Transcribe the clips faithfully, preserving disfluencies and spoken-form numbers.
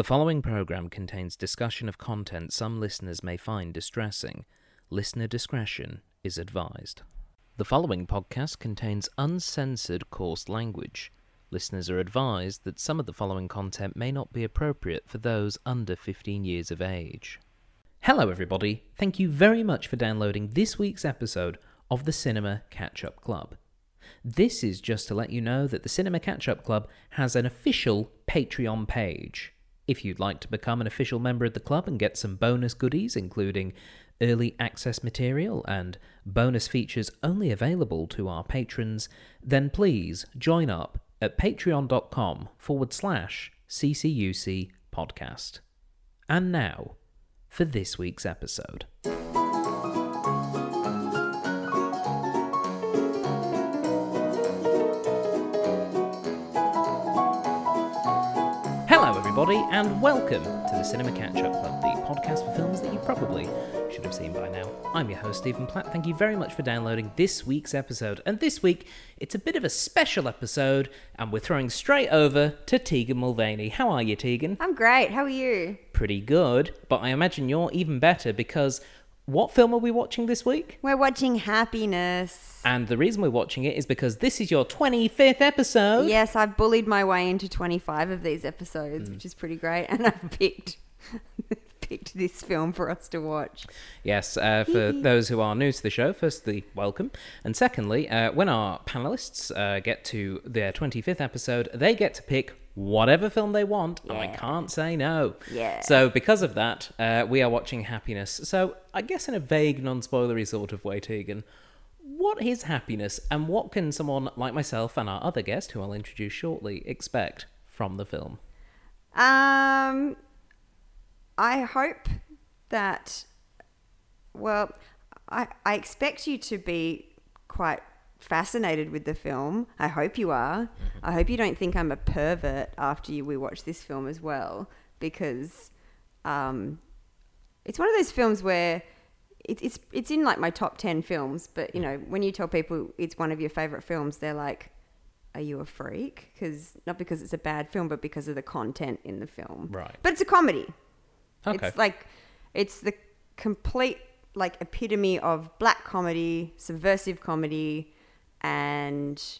The following program contains discussion of content some listeners may find distressing. Listener discretion is advised. The following podcast contains uncensored coarse language. Listeners are advised that some of the following content may not be appropriate for those under fifteen years of age. Hello everybody, thank you very much for downloading this week's episode of the Cinema Catch-Up Club. This is just to let you know that the Cinema Catch-Up Club has an official Patreon page. If you'd like to become an official member of the club and get some bonus goodies, including early access material and bonus features only available to our patrons, then please join up at patreon.com forward slash CCUC podcast. And now, for this week's episode. And welcome to the Cinema Catch-Up Club, the podcast for films that you probably should have seen by now. I'm your host, Stephen Platt. Thank you very much for downloading this week's episode. And this week, it's a bit of a special episode, and we're throwing straight over to Tegan Mulvaney. How are you, Tegan? I'm great. How are you? Pretty good, but I imagine you're even better because... what film are we watching this week? We're watching Happiness. And the reason we're watching it is because this is your twenty-fifth episode. Yes, I've bullied my way into twenty-five of these episodes, mm. which is pretty great. And I've picked, picked this film for us to watch. Yes, uh, for those who are new to the show, firstly, welcome. And secondly, uh, when our panellists uh, get to their twenty-fifth episode, they get to pick whatever film they want, yeah. and I can't say no. Yeah. So because of that, uh, we are watching Happiness. So I guess in a vague, non-spoilery sort of way, Tegan, what is Happiness, and what can someone like myself and our other guest, who I'll introduce shortly, expect from the film? Um, I hope that, well, I, I expect you to be quite fascinated with the film. I hope you are. Mm-hmm. I hope you don't think I'm a pervert after you we watch this film as well, because um it's one of those films where it, it's it's in like my top ten films, but you know, when you tell people it's one of your favorite films, they're like, are you a freak? Because not because it's a bad film, but because of the content in the film. Right. But it's a comedy. Okay. It's like, it's the complete like epitome of black comedy, subversive comedy, and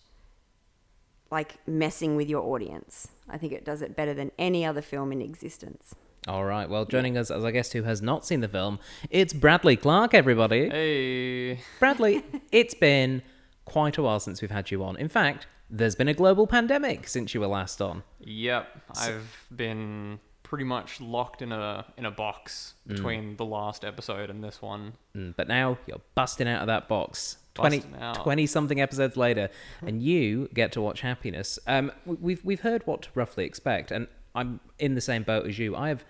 like messing with your audience. I think it does it better than any other film in existence. All right, well, joining us as a guest who has not seen the film, it's Bradley Clarke, everybody. Hey. Bradley, it's been quite a while since we've had you on. In fact, there's been a global pandemic since you were last on. Yep, so- I've been... pretty much locked in a in a box between mm. the last episode and this one. Mm, but now you're busting out of that box. twenty, twenty something episodes later, and you get to watch Happiness. Um, we've we've heard what to roughly expect, and I'm in the same boat as you. I have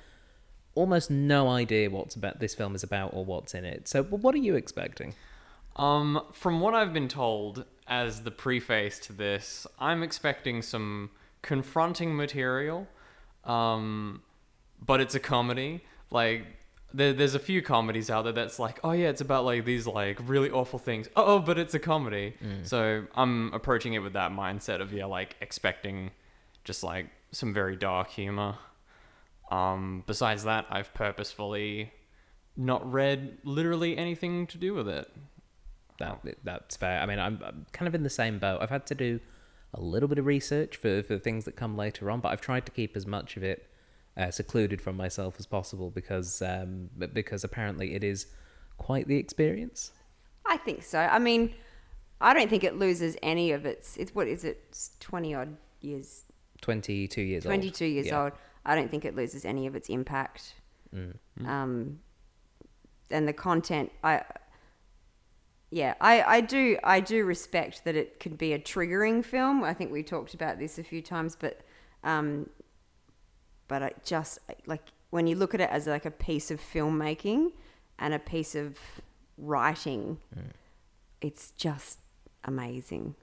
almost no idea what's about this film is about or what's in it. So, what are you expecting? Um, from what I've been told as the preface to this, I'm expecting some confronting material. Um. But it's a comedy. Like, there, there's a few comedies out there that's like, oh yeah, it's about like these like really awful things. Oh, but it's a comedy. Mm. So I'm approaching it with that mindset of, yeah, like expecting just like some very dark humor. Um, besides that, I've purposefully not read literally anything to do with it. That that's fair. I mean, I'm, I'm kind of in the same boat. I've had to do a little bit of research for, for things that come later on, but I've tried to keep as much of it Uh, secluded from myself as possible, because um, because apparently it is quite the experience. I think so. I mean, I don't think it loses any of its... It's what is it? It's twenty odd years. twenty-two years old. twenty-two years yeah. old. I don't think it loses any of its impact. Mm. Um, and the content, I yeah, I, I do I do respect that it could be a triggering film. I think we talked about this a few times, but. Um, But I just, like, when you look at it as like a piece of filmmaking and a piece of writing, mm. it's just amazing.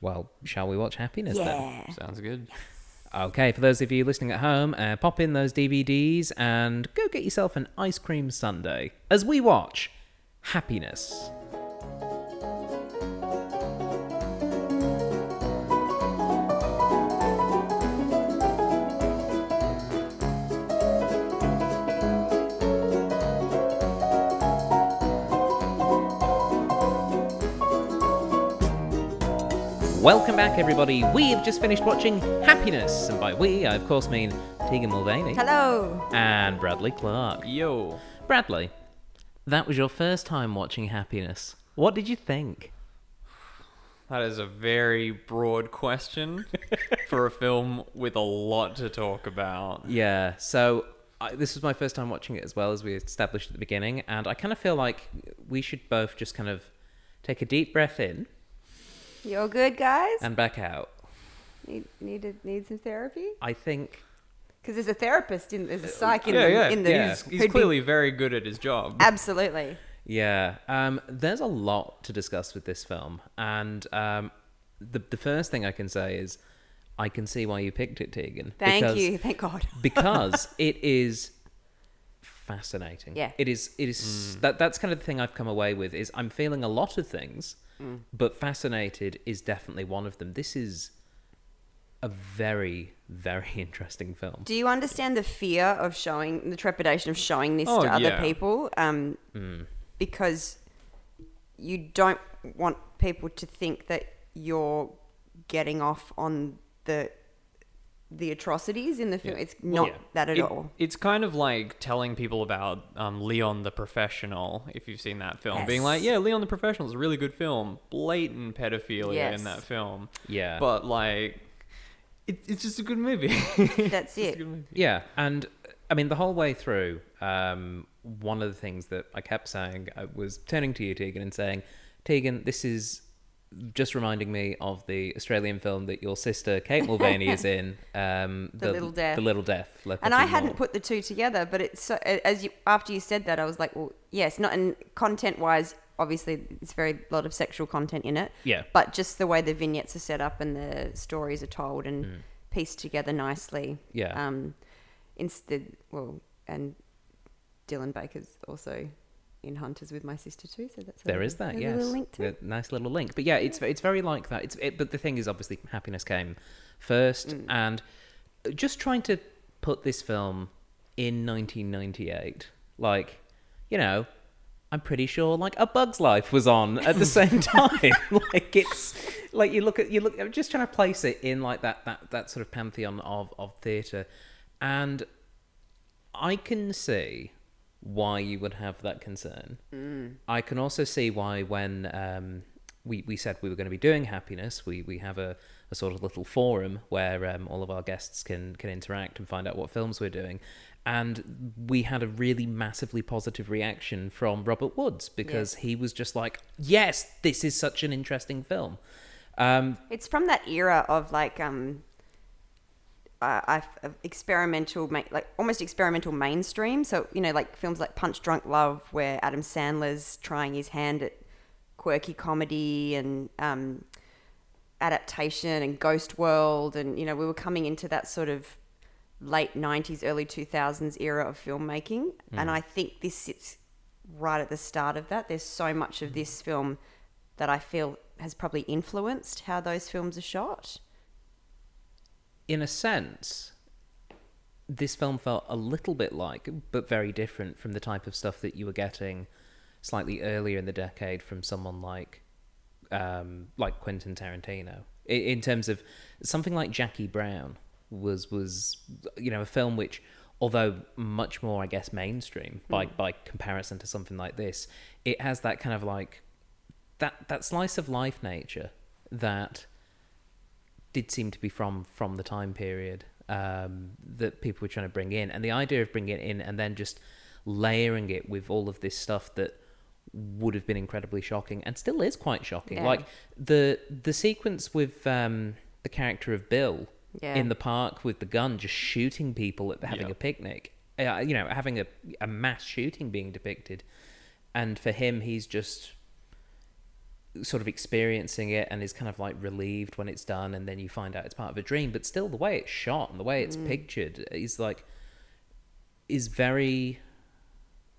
Well, shall we watch Happiness yeah. then? Sounds good. Yes. Okay, for those of you listening at home, uh, pop in those D V Ds and go get yourself an ice cream sundae as we watch Happiness. Welcome back, everybody. We have just finished watching Happiness, and by we, I of course mean Tegan Mulvaney. Hello. And Bradley Clarke. Yo. Bradley, that was your first time watching Happiness. What did you think? That is a very broad question for a film with a lot to talk about. Yeah, so I, this was my first time watching it as well, as we established at the beginning, and I kind of feel like we should both just kind of take a deep breath in. You're good, guys? And back out. Need need, a, need some therapy? I think... Because there's a therapist, in, there's a psych in, yeah, the, yeah. in the... Yeah, he's, he's clearly be... very good at his job. Absolutely. Yeah, um, there's a lot to discuss with this film, and um, the the first thing I can say is I can see why you picked it, Tegan. Thank because, you, thank God. Because it is fascinating. Yeah, it is. It is mm. that that's kind of the thing I've come away with is I'm feeling a lot of things, mm. but fascinated is definitely one of them. This is a very, very interesting film. Do you understand the fear of showing the trepidation of showing this oh, to other yeah. people? Um. Mm. Because you don't want people to think that you're getting off on the the atrocities in the film. Yeah. It's not yeah. that at it, all. It's kind of like telling people about um, Leon the Professional, if you've seen that film. Yes. Being like, yeah, Leon the Professional is a really good film. Blatant pedophilia yes. in that film. Yeah. But like, it, it's just a good movie. That's it. Movie. Yeah. And I mean, the whole way through... Um, one of the things that I kept saying, I was turning to you, Tegan, and saying, Tegan, this is just reminding me of the Australian film that your sister, Kate Mulvaney, is in. Um, the, the Little Death. The Little Death. And I hadn't more. put the two together, but it's so, as you, after you said that, I was like, well, yes, not in content-wise, obviously, it's very lot of sexual content in it. Yeah. But just the way the vignettes are set up and the stories are told and mm. pieced together nicely. Yeah. Um, instead, well, and... Dylan Baker's also in Hunters with my sister too, so that's there a, is that a yes, little link to it. Nice little link. But yeah, it's it's very like that. It's it, but the thing is, obviously, Happiness came first, mm. and just trying to put this film in nineteen ninety-eight, like you know, I'm pretty sure like A Bug's Life was on at the same time. Like it's like you look at you look. I'm just trying to place it in like that that that sort of pantheon of of theatre, and I can see why you would have that concern. Mm. I can also see why when um, we, we said we were going to be doing Happiness, we we have a, a sort of little forum where um, all of our guests can, can interact and find out what films we're doing. And we had a really massively positive reaction from Robert Woods because yes. he was just like, yes, this is such an interesting film. Um, it's from that era of like um, Uh, I've, uh, experimental, like almost experimental mainstream. So, you know, like films like Punch Drunk Love, where Adam Sandler's trying his hand at quirky comedy and um, adaptation, and Ghost World. And, you know, we were coming into that sort of late nineties, early two thousands era of filmmaking. Mm. And I think this sits right at the start of that. There's so much of this film that I feel has probably influenced how those films are shot. In a sense, this film felt a little bit like, but very different from the type of stuff that you were getting slightly earlier in the decade from someone like um, like Quentin Tarantino. In, in terms of something like Jackie Brown was, was you know, a film which, although much more, I guess, mainstream by, mm. by comparison to something like this, it has that kind of like, that, that slice of life nature that... did seem to be from from the time period um, that people were trying to bring in. And the idea of bringing it in and then just layering it with all of this stuff that would have been incredibly shocking and still is quite shocking. Yeah. Like the the sequence with um, the character of Bill yeah. in the park with the gun, just shooting people at having yeah. a picnic, uh, you know, having a, a mass shooting being depicted. And for him, he's just... sort of experiencing it and is kind of like relieved when it's done, and then you find out it's part of a dream, but still the way it's shot and the way it's mm. pictured is like is very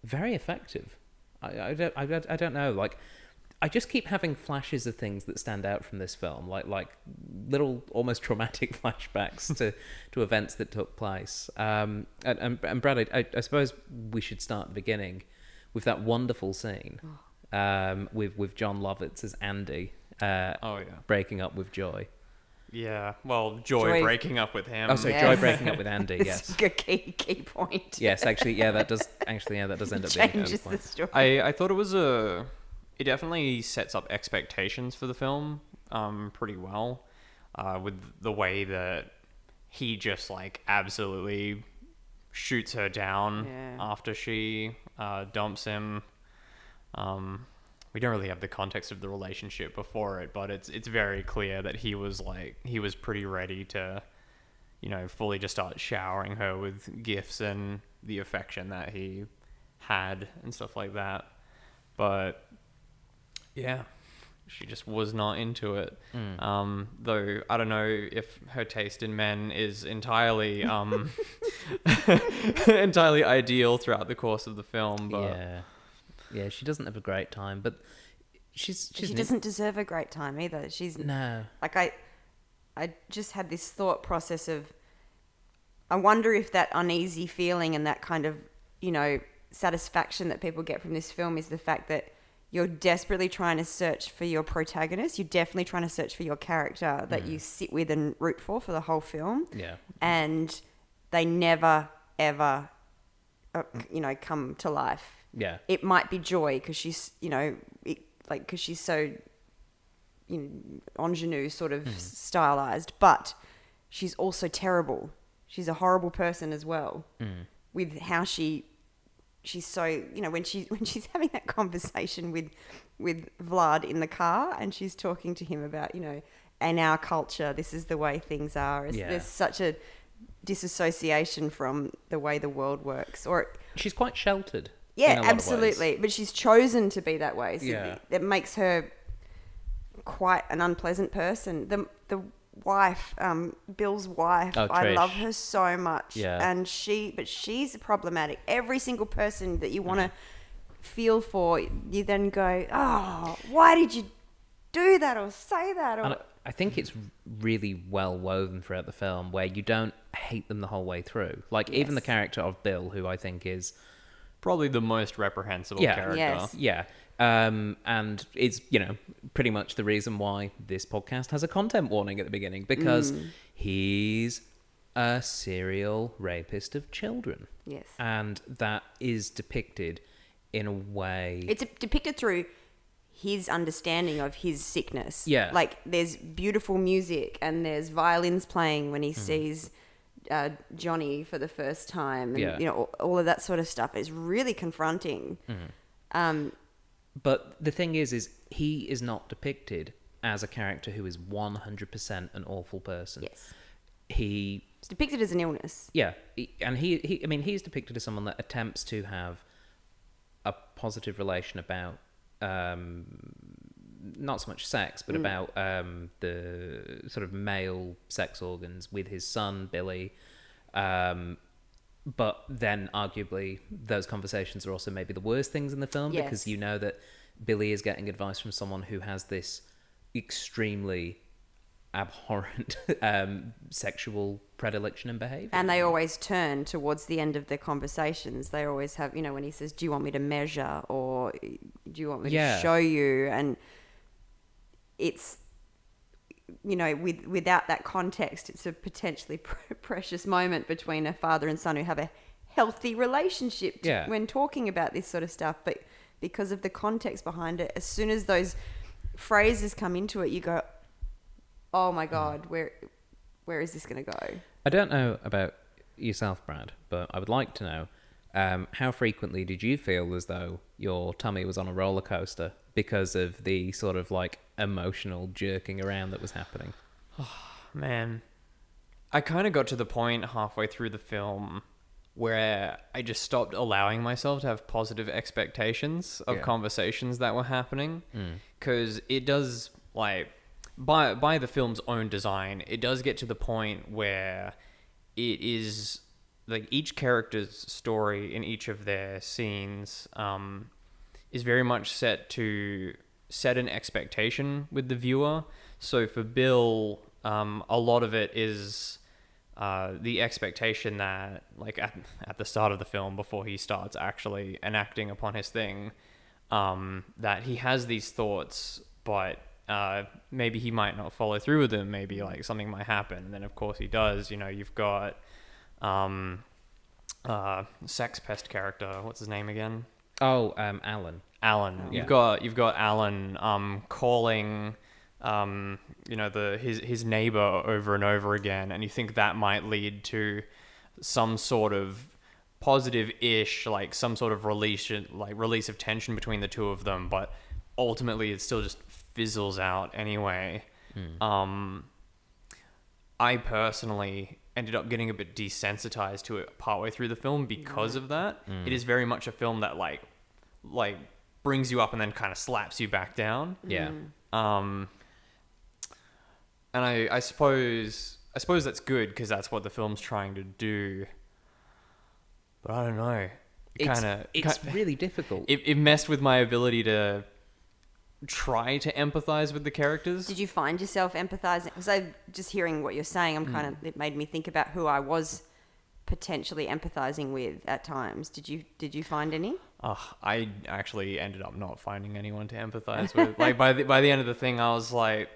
very effective. I, I don't I, I don't know like I just keep having flashes of things that stand out from this film, like like little almost traumatic flashbacks to to events that took place. um and, and, and Brad, I, I suppose we should start at the beginning with that wonderful scene oh. Um, with with John Lovitz as Andy, uh, oh, yeah. breaking up with Joy. Yeah, well, Joy, Joy breaking up with him. Oh, sorry, yes. Joy breaking up with Andy. Yes, it's a key key point. Yes, actually, yeah, that does actually, yeah, that does end up being changes the point. Story. I I thought it was a. It definitely sets up expectations for the film, um, pretty well, uh, with the way that he just like absolutely shoots her down yeah. after she uh dumps him. Um. We don't really have the context of the relationship before it, but it's it's very clear that he was like he was pretty ready to, you know, fully just start showering her with gifts and the affection that he had and stuff like that. But yeah, she just was not into it. Mm. Um, though I don't know if her taste in men is entirely um, entirely ideal throughout the course of the film. But yeah. Yeah, she doesn't have a great time, but she's... she's she doesn't n- deserve a great time either. She's... No. Like, I I just had this thought process of... I wonder if that uneasy feeling and that kind of, you know, satisfaction that people get from this film is the fact that you're desperately trying to search for your protagonist. You're definitely trying to search for your character that mm. you sit with and root for for the whole film. Yeah. And they never, ever, uh, you know, come to life. Yeah, it might be Joy because she's, you know, it, like because she's so, you know, ingenue sort of mm. stylized, but she's also terrible. She's a horrible person as well. Mm. With how she, she's so, you know, when she when she's having that conversation with with Vlad in the car and she's talking to him about, you know, in our culture, this is the way things are. Yeah. There's such a disassociation from the way the world works. Or she's quite sheltered. Yeah, absolutely. But she's chosen to be that way. So yeah. It makes her quite an unpleasant person. The the wife, um, Bill's wife, oh, I love her so much. Yeah. And she, but she's problematic. Every single person that you want to mm. feel for, you then go, oh, why did you do that or say that? Or... And I think it's really well woven throughout the film where you don't hate them the whole way through. Like yes. even the character of Bill, who I think is... probably the most reprehensible yeah, character. Yes. Yeah. Um, and it's, you know, pretty much the reason why this podcast has a content warning at the beginning, because mm. he's a serial rapist of children. Yes. And that is depicted in a way... It's depicted through his understanding of his sickness. Yeah. Like, there's beautiful music and there's violins playing when he mm. sees... Uh, Johnny for the first time, and yeah. you know, all, all of that sort of stuff is really confronting. Mm-hmm. Um, but the thing is, is he is not depicted as a character who is one hundred percent an awful person. Yes, he it's depicted as an illness. Yeah, he, and he, he, I mean, he's depicted as someone that attempts to have a positive relation about um, not so much sex, but mm. about um, the sort of male sex organs with his son, Billy. Um, but then arguably those conversations are also maybe the worst things in the film yes. because you know that Billy is getting advice from someone who has this extremely abhorrent um, sexual predilection and behaviour. And they always turn towards the end of their conversations. They always have, you know, when he says, do you want me to measure or do you want me yeah. to show you? And... it's, you know, with, without that context, it's a potentially pr- precious moment between a father and son who have a healthy relationship to, yeah. when talking about this sort of stuff. But because of the context behind it, as soon as those phrases come into it, you go, oh my God, where where is this going to go? I don't know about yourself, Brad, but I would like to know, um, how frequently did you feel as though your tummy was on a roller coaster because of the sort of like emotional jerking around that was happening? Oh, man. I kind of got to the point halfway through the film where I just stopped allowing myself to have positive expectations of yeah. conversations that were happening, because mm. it does, like, by by the film's own design, it does get to the point where it is like each character's story in each of their scenes um is very much set to set an expectation with the viewer. So for Bill, um, a lot of it is uh, the expectation that, like, at, at the start of the film, before he starts actually enacting upon his thing, um, that he has these thoughts, but uh, maybe he might not follow through with them. Maybe like something might happen. And then of course he does. You know, you've got um, uh, Sex Pest character. What's his name again? Oh, um, Alan. Alan. Oh, yeah. You've got you've got Alan um, calling. Um, you know, the his his neighbor over and over again, and you think that might lead to some sort of positive-ish, like some sort of release, like release of tension between the two of them, but ultimately it still just fizzles out anyway. Mm. Um, I personally ended up getting a bit desensitized to it partway through the film because of that. Mm. It is very much a film that like like brings you up and then kind of slaps you back down. Yeah. Um. And I, I suppose I suppose that's good because that's what the film's trying to do. But I don't know. It it's kinda, it's kinda, really difficult. It, it messed with my ability to try to empathize with the characters. Did you find yourself empathizing? Because I just hearing what you're saying, I'm kind of mm. it made me think about who I was potentially empathizing with at times. Did you did you find any? Uh, I actually ended up not finding anyone to empathize with. Like by the by the end of the thing, I was like.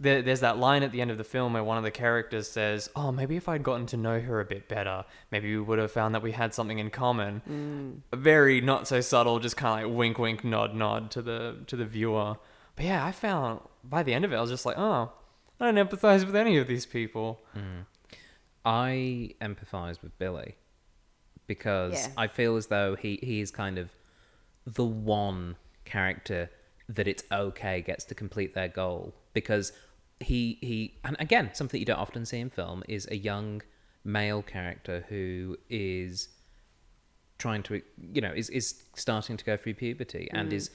There, there's that line at the end of the film where one of the characters says, oh, maybe if I'd gotten to know her a bit better, maybe we would have found that we had something in common. Mm. Very not so subtle, just kind of like wink, wink, nod, nod to the to the viewer. But yeah, I found by the end of it, I was just like, oh, I don't empathize with any of these people. Mm. I empathize with Billy because yeah. I feel as though he, he is kind of the one character that it's okay gets to complete their goal. Because he, he, and again, something you don't often see in film is a young male character who is trying to, you know, is, is starting to go through puberty and mm. is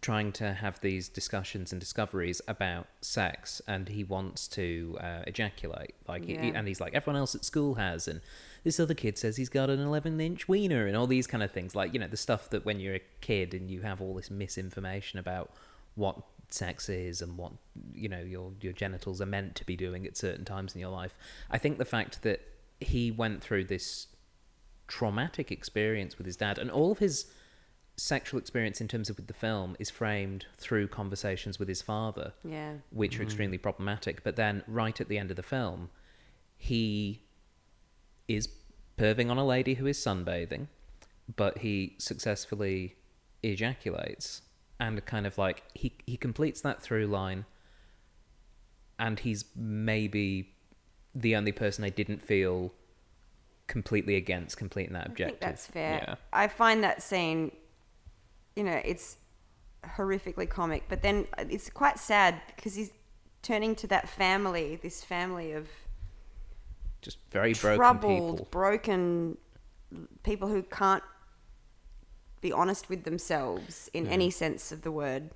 trying to have these discussions and discoveries about sex, and he wants to uh, ejaculate. Like, yeah. he, and he's like, everyone else at school has, and this other kid says he's got an eleven-inch wiener, and all these kind of things. Like, you know, the stuff that when you're a kid and you have all this misinformation about what sex is and what, you know, your your genitals are meant to be doing at certain times in your life. I think the fact that he went through this traumatic experience with his dad, and all of his sexual experience in terms of with the film is framed through conversations with his father, yeah, which mm-hmm. are extremely problematic. But then right at the end of the film, he is perving on a lady who is sunbathing, but he successfully ejaculates. And kind of like, he, he completes that through line, and he's maybe the only person I didn't feel completely against completing that objective. I think that's fair. Yeah. I find that scene, you know, it's horrifically comic, but then it's quite sad because he's turning to that family, this family of... just very troubled, broken people. broken people who can't be honest with themselves in yeah. any sense of the word.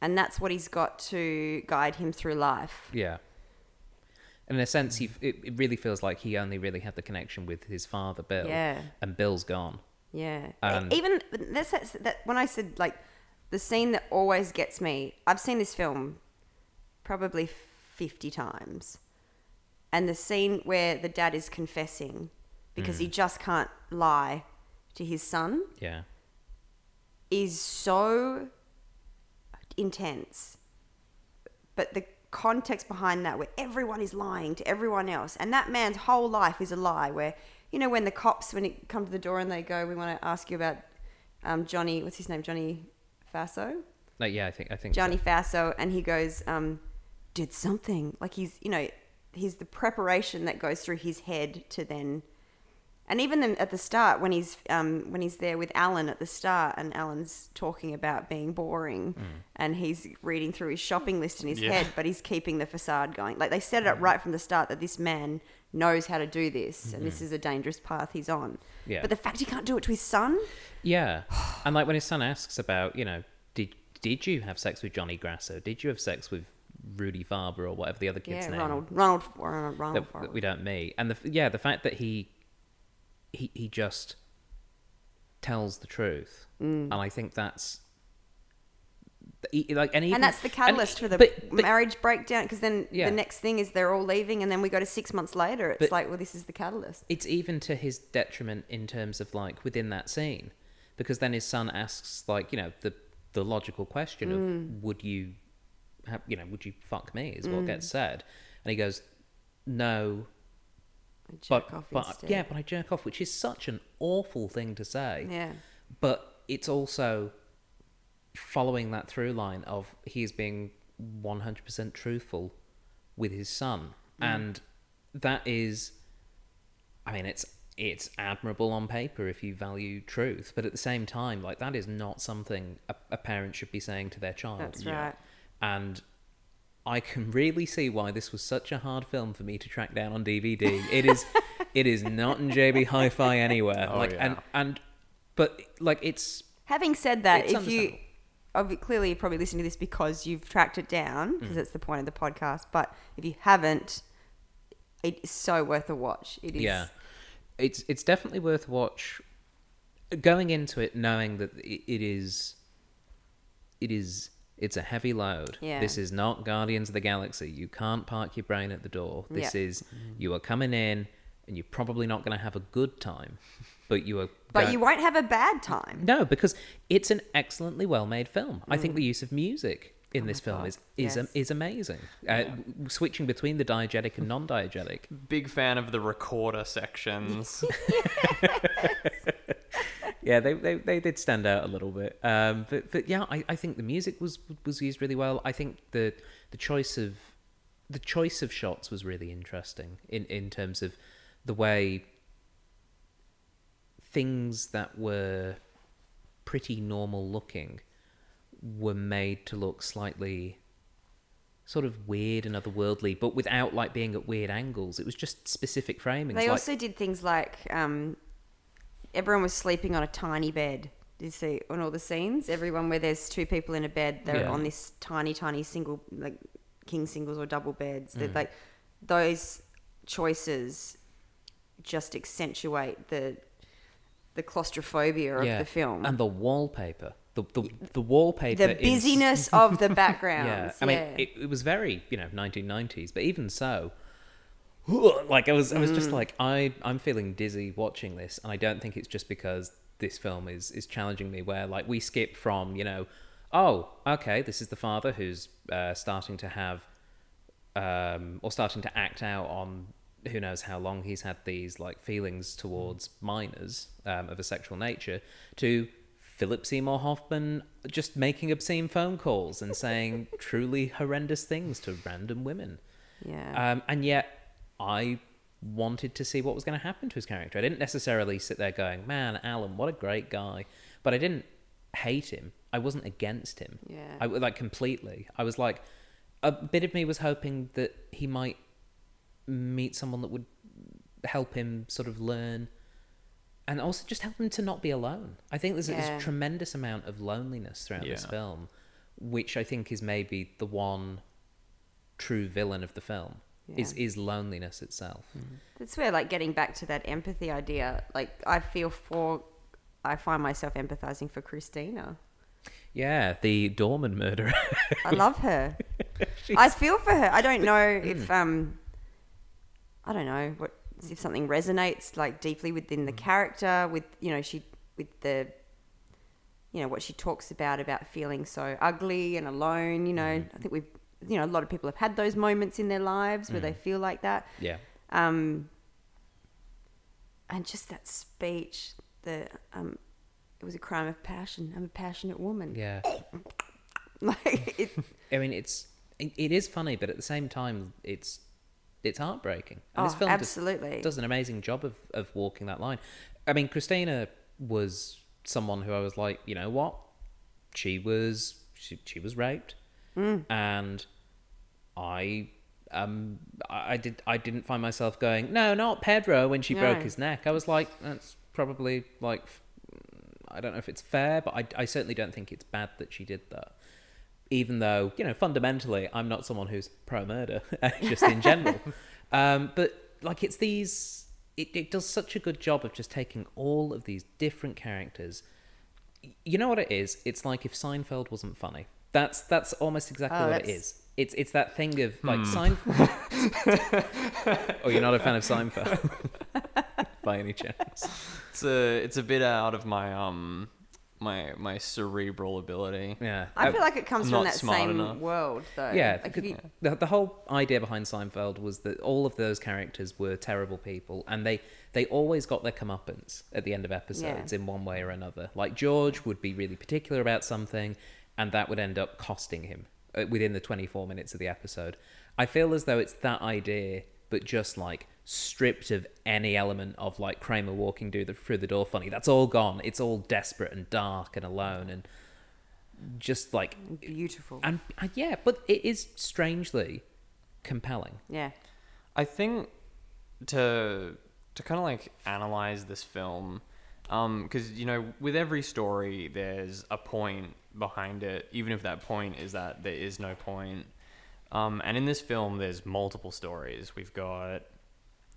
And that's what he's got to guide him through life. Yeah. And in a sense, he it, it really feels like he only really had the connection with his father, Bill. Yeah. And Bill's gone. Yeah. Um, Even that's, that's, that when I said, like, the scene that always gets me, I've seen this film probably fifty times. And the scene where the dad is confessing because mm. he just can't lie to his son, yeah, is so intense, but the context behind that, where everyone is lying to everyone else, and that man's whole life is a lie. Where, you know, when the cops, when it come to the door and they go, "We want to ask you about um, Johnny," what's his name, Johnny Faso? No, yeah, I think I think Johnny so. Faso, and he goes, um, "Did something?" Like he's, you know, he's the preparation that goes through his head to then. And even the, at the start, when he's um, when he's there with Alan at the start, and Alan's talking about being boring, mm. and he's reading through his shopping list in his yeah. head, but he's keeping the facade going. Like, they set it up right from the start that this man knows how to do this, mm-hmm. and this is a dangerous path he's on. Yeah. But the fact he can't do it to his son? Yeah. And, like, when his son asks about, you know, did did you have sex with Johnny Grasso? Did you have sex with Rudy Farber or whatever the other kid's yeah, name? Ronald, Ronald, Ronald, Ronald that, Farber. That we don't meet. And, the, yeah, the fact that he... He he just tells the truth, mm. and I think that's he, like and, even, and that's the catalyst and, for the but, but, marriage breakdown. Because then yeah. the next thing is they're all leaving, and then we go to six months later. It's but, like, well, this is the catalyst. It's even to his detriment in terms of, like, within that scene, because then his son asks, like, you know, the the logical question mm. of would you you know, would you fuck me is what mm. gets said. And he goes, no. I jerk but, off but, instead. Yeah, but I jerk off, which is such an awful thing to say. Yeah. But it's also following that through line of he is being one hundred percent truthful with his son. Mm. And that is, I mean, it's it's admirable on paper if you value truth, but at the same time, like, that is not something a, a parent should be saying to their child. That's right. And I can really see why this was such a hard film for me to track down on D V D. It is, it is not in J B Hi-Fi anywhere. Oh, like, yeah. and, and, but like, it's. Having said that, if you clearly you're probably listening to this because you've tracked it down, because mm. it's the point of the podcast. But if you haven't, it is so worth a watch. It is. Yeah, it's it's definitely worth a watch. Going into it knowing that it, it is, it is. It's a heavy load. Yeah. This is not Guardians of the Galaxy. You can't park your brain at the door. This yeah. is, you are coming in and you're probably not going to have a good time, but you are... But going... you won't have a bad time. No, because it's an excellently well-made film. Mm. I think the use of music in oh this film God. is is, yes. um, is amazing. Yeah. Uh, switching between the diegetic and non-diegetic. Big fan of the recorder sections. Yeah, they, they they did stand out a little bit. Um, but, but yeah, I, I think the music was was used really well. I think the the choice of the choice of shots was really interesting in, in terms of the way things that were pretty normal looking were made to look slightly sort of weird and otherworldly, but without like being at weird angles. It was just specific framings. They like, also did things like... Um... Everyone was sleeping on a tiny bed. Did you see on all the scenes? Everyone where there's two people in a bed, they're yeah. on this tiny, tiny single, like king singles or double beds. Mm. That like those choices just accentuate the the claustrophobia of yeah. the film and the wallpaper. The the, the wallpaper, the busyness is... of the background. Yeah, I yeah. mean, it, it was very you know nineteen nineties, but even so. Like I was, I was just like I, I'm feeling dizzy watching this, and I don't think it's just because this film is is challenging me. Where like we skip from, you know, oh, okay, this is the father who's uh, starting to have, um, or starting to act out on who knows how long he's had these like feelings towards minors um, of a sexual nature, to Philip Seymour Hoffman just making obscene phone calls and saying truly horrendous things to random women. Yeah, um, and yet. I wanted to see what was going to happen to his character. I didn't necessarily sit there going, man, Alan, what a great guy. But I didn't hate him. I wasn't against him. Yeah. I, like, completely. I was like, a bit of me was hoping that he might meet someone that would help him sort of learn and also just help him to not be alone. I think there's, yeah. there's a tremendous amount of loneliness throughout yeah. this film, which I think is maybe the one true villain of the film. Yeah. Is is loneliness itself. Mm-hmm. That's where, like, getting back to that empathy idea, like, I feel for... I find myself empathising for Christina. Yeah, the Dorman murderer. I love her. I feel for her. I don't know if... um, I don't know what if something resonates, like, deeply within the character, with, you know, she... With the... You know, what she talks about, about feeling so ugly and alone, you know. Mm-hmm. I think we've... You know, a lot of people have had those moments in their lives where mm. they feel like that. Yeah. Um, and just that speech, the um, it was a crime of passion. I'm a passionate woman. Yeah. Like it, I mean, it's it, it is funny, but at the same time, it's it's heartbreaking. And oh, this film absolutely does, does an amazing job of of walking that line. I mean, Christina was someone who I was like, you know what, she was she, she was raped. Mm. And I, um, I did. I didn't find myself going, no, not Pedro when she no. broke his neck. I was like, that's probably like, I don't know if it's fair, but I, I certainly don't think it's bad that she did that. Even though, you know, fundamentally, I'm not someone who's pro murder, just in general. um, but like, it's these. It, it does such a good job of just taking all of these different characters. You know what it is? It's like if Seinfeld wasn't funny. That's that's almost exactly oh, what that's... it is. It's it's that thing of like hmm. Seinfeld. Oh, you're not a fan of Seinfeld by any chance? It's a it's a bit out of my um my my cerebral ability. Yeah, I feel like it comes I'm from that same enough. world, though. Yeah, like you... the, the whole idea behind Seinfeld was that all of those characters were terrible people, and they they always got their comeuppance at the end of episodes yeah. in one way or another. Like George would be really particular about something, and that would end up costing him within the twenty-four minutes of the episode. I feel as though it's that idea, but just like stripped of any element of like Kramer walking through the door funny. That's all gone. It's all desperate and dark and alone and just like beautiful. And uh, yeah, but it is strangely compelling. Yeah, I think to to kind of like analyze this film, um, because you know, with every story, there's a point behind it, even if that point is that there is no point. Um, and in this film, there's multiple stories. We've got,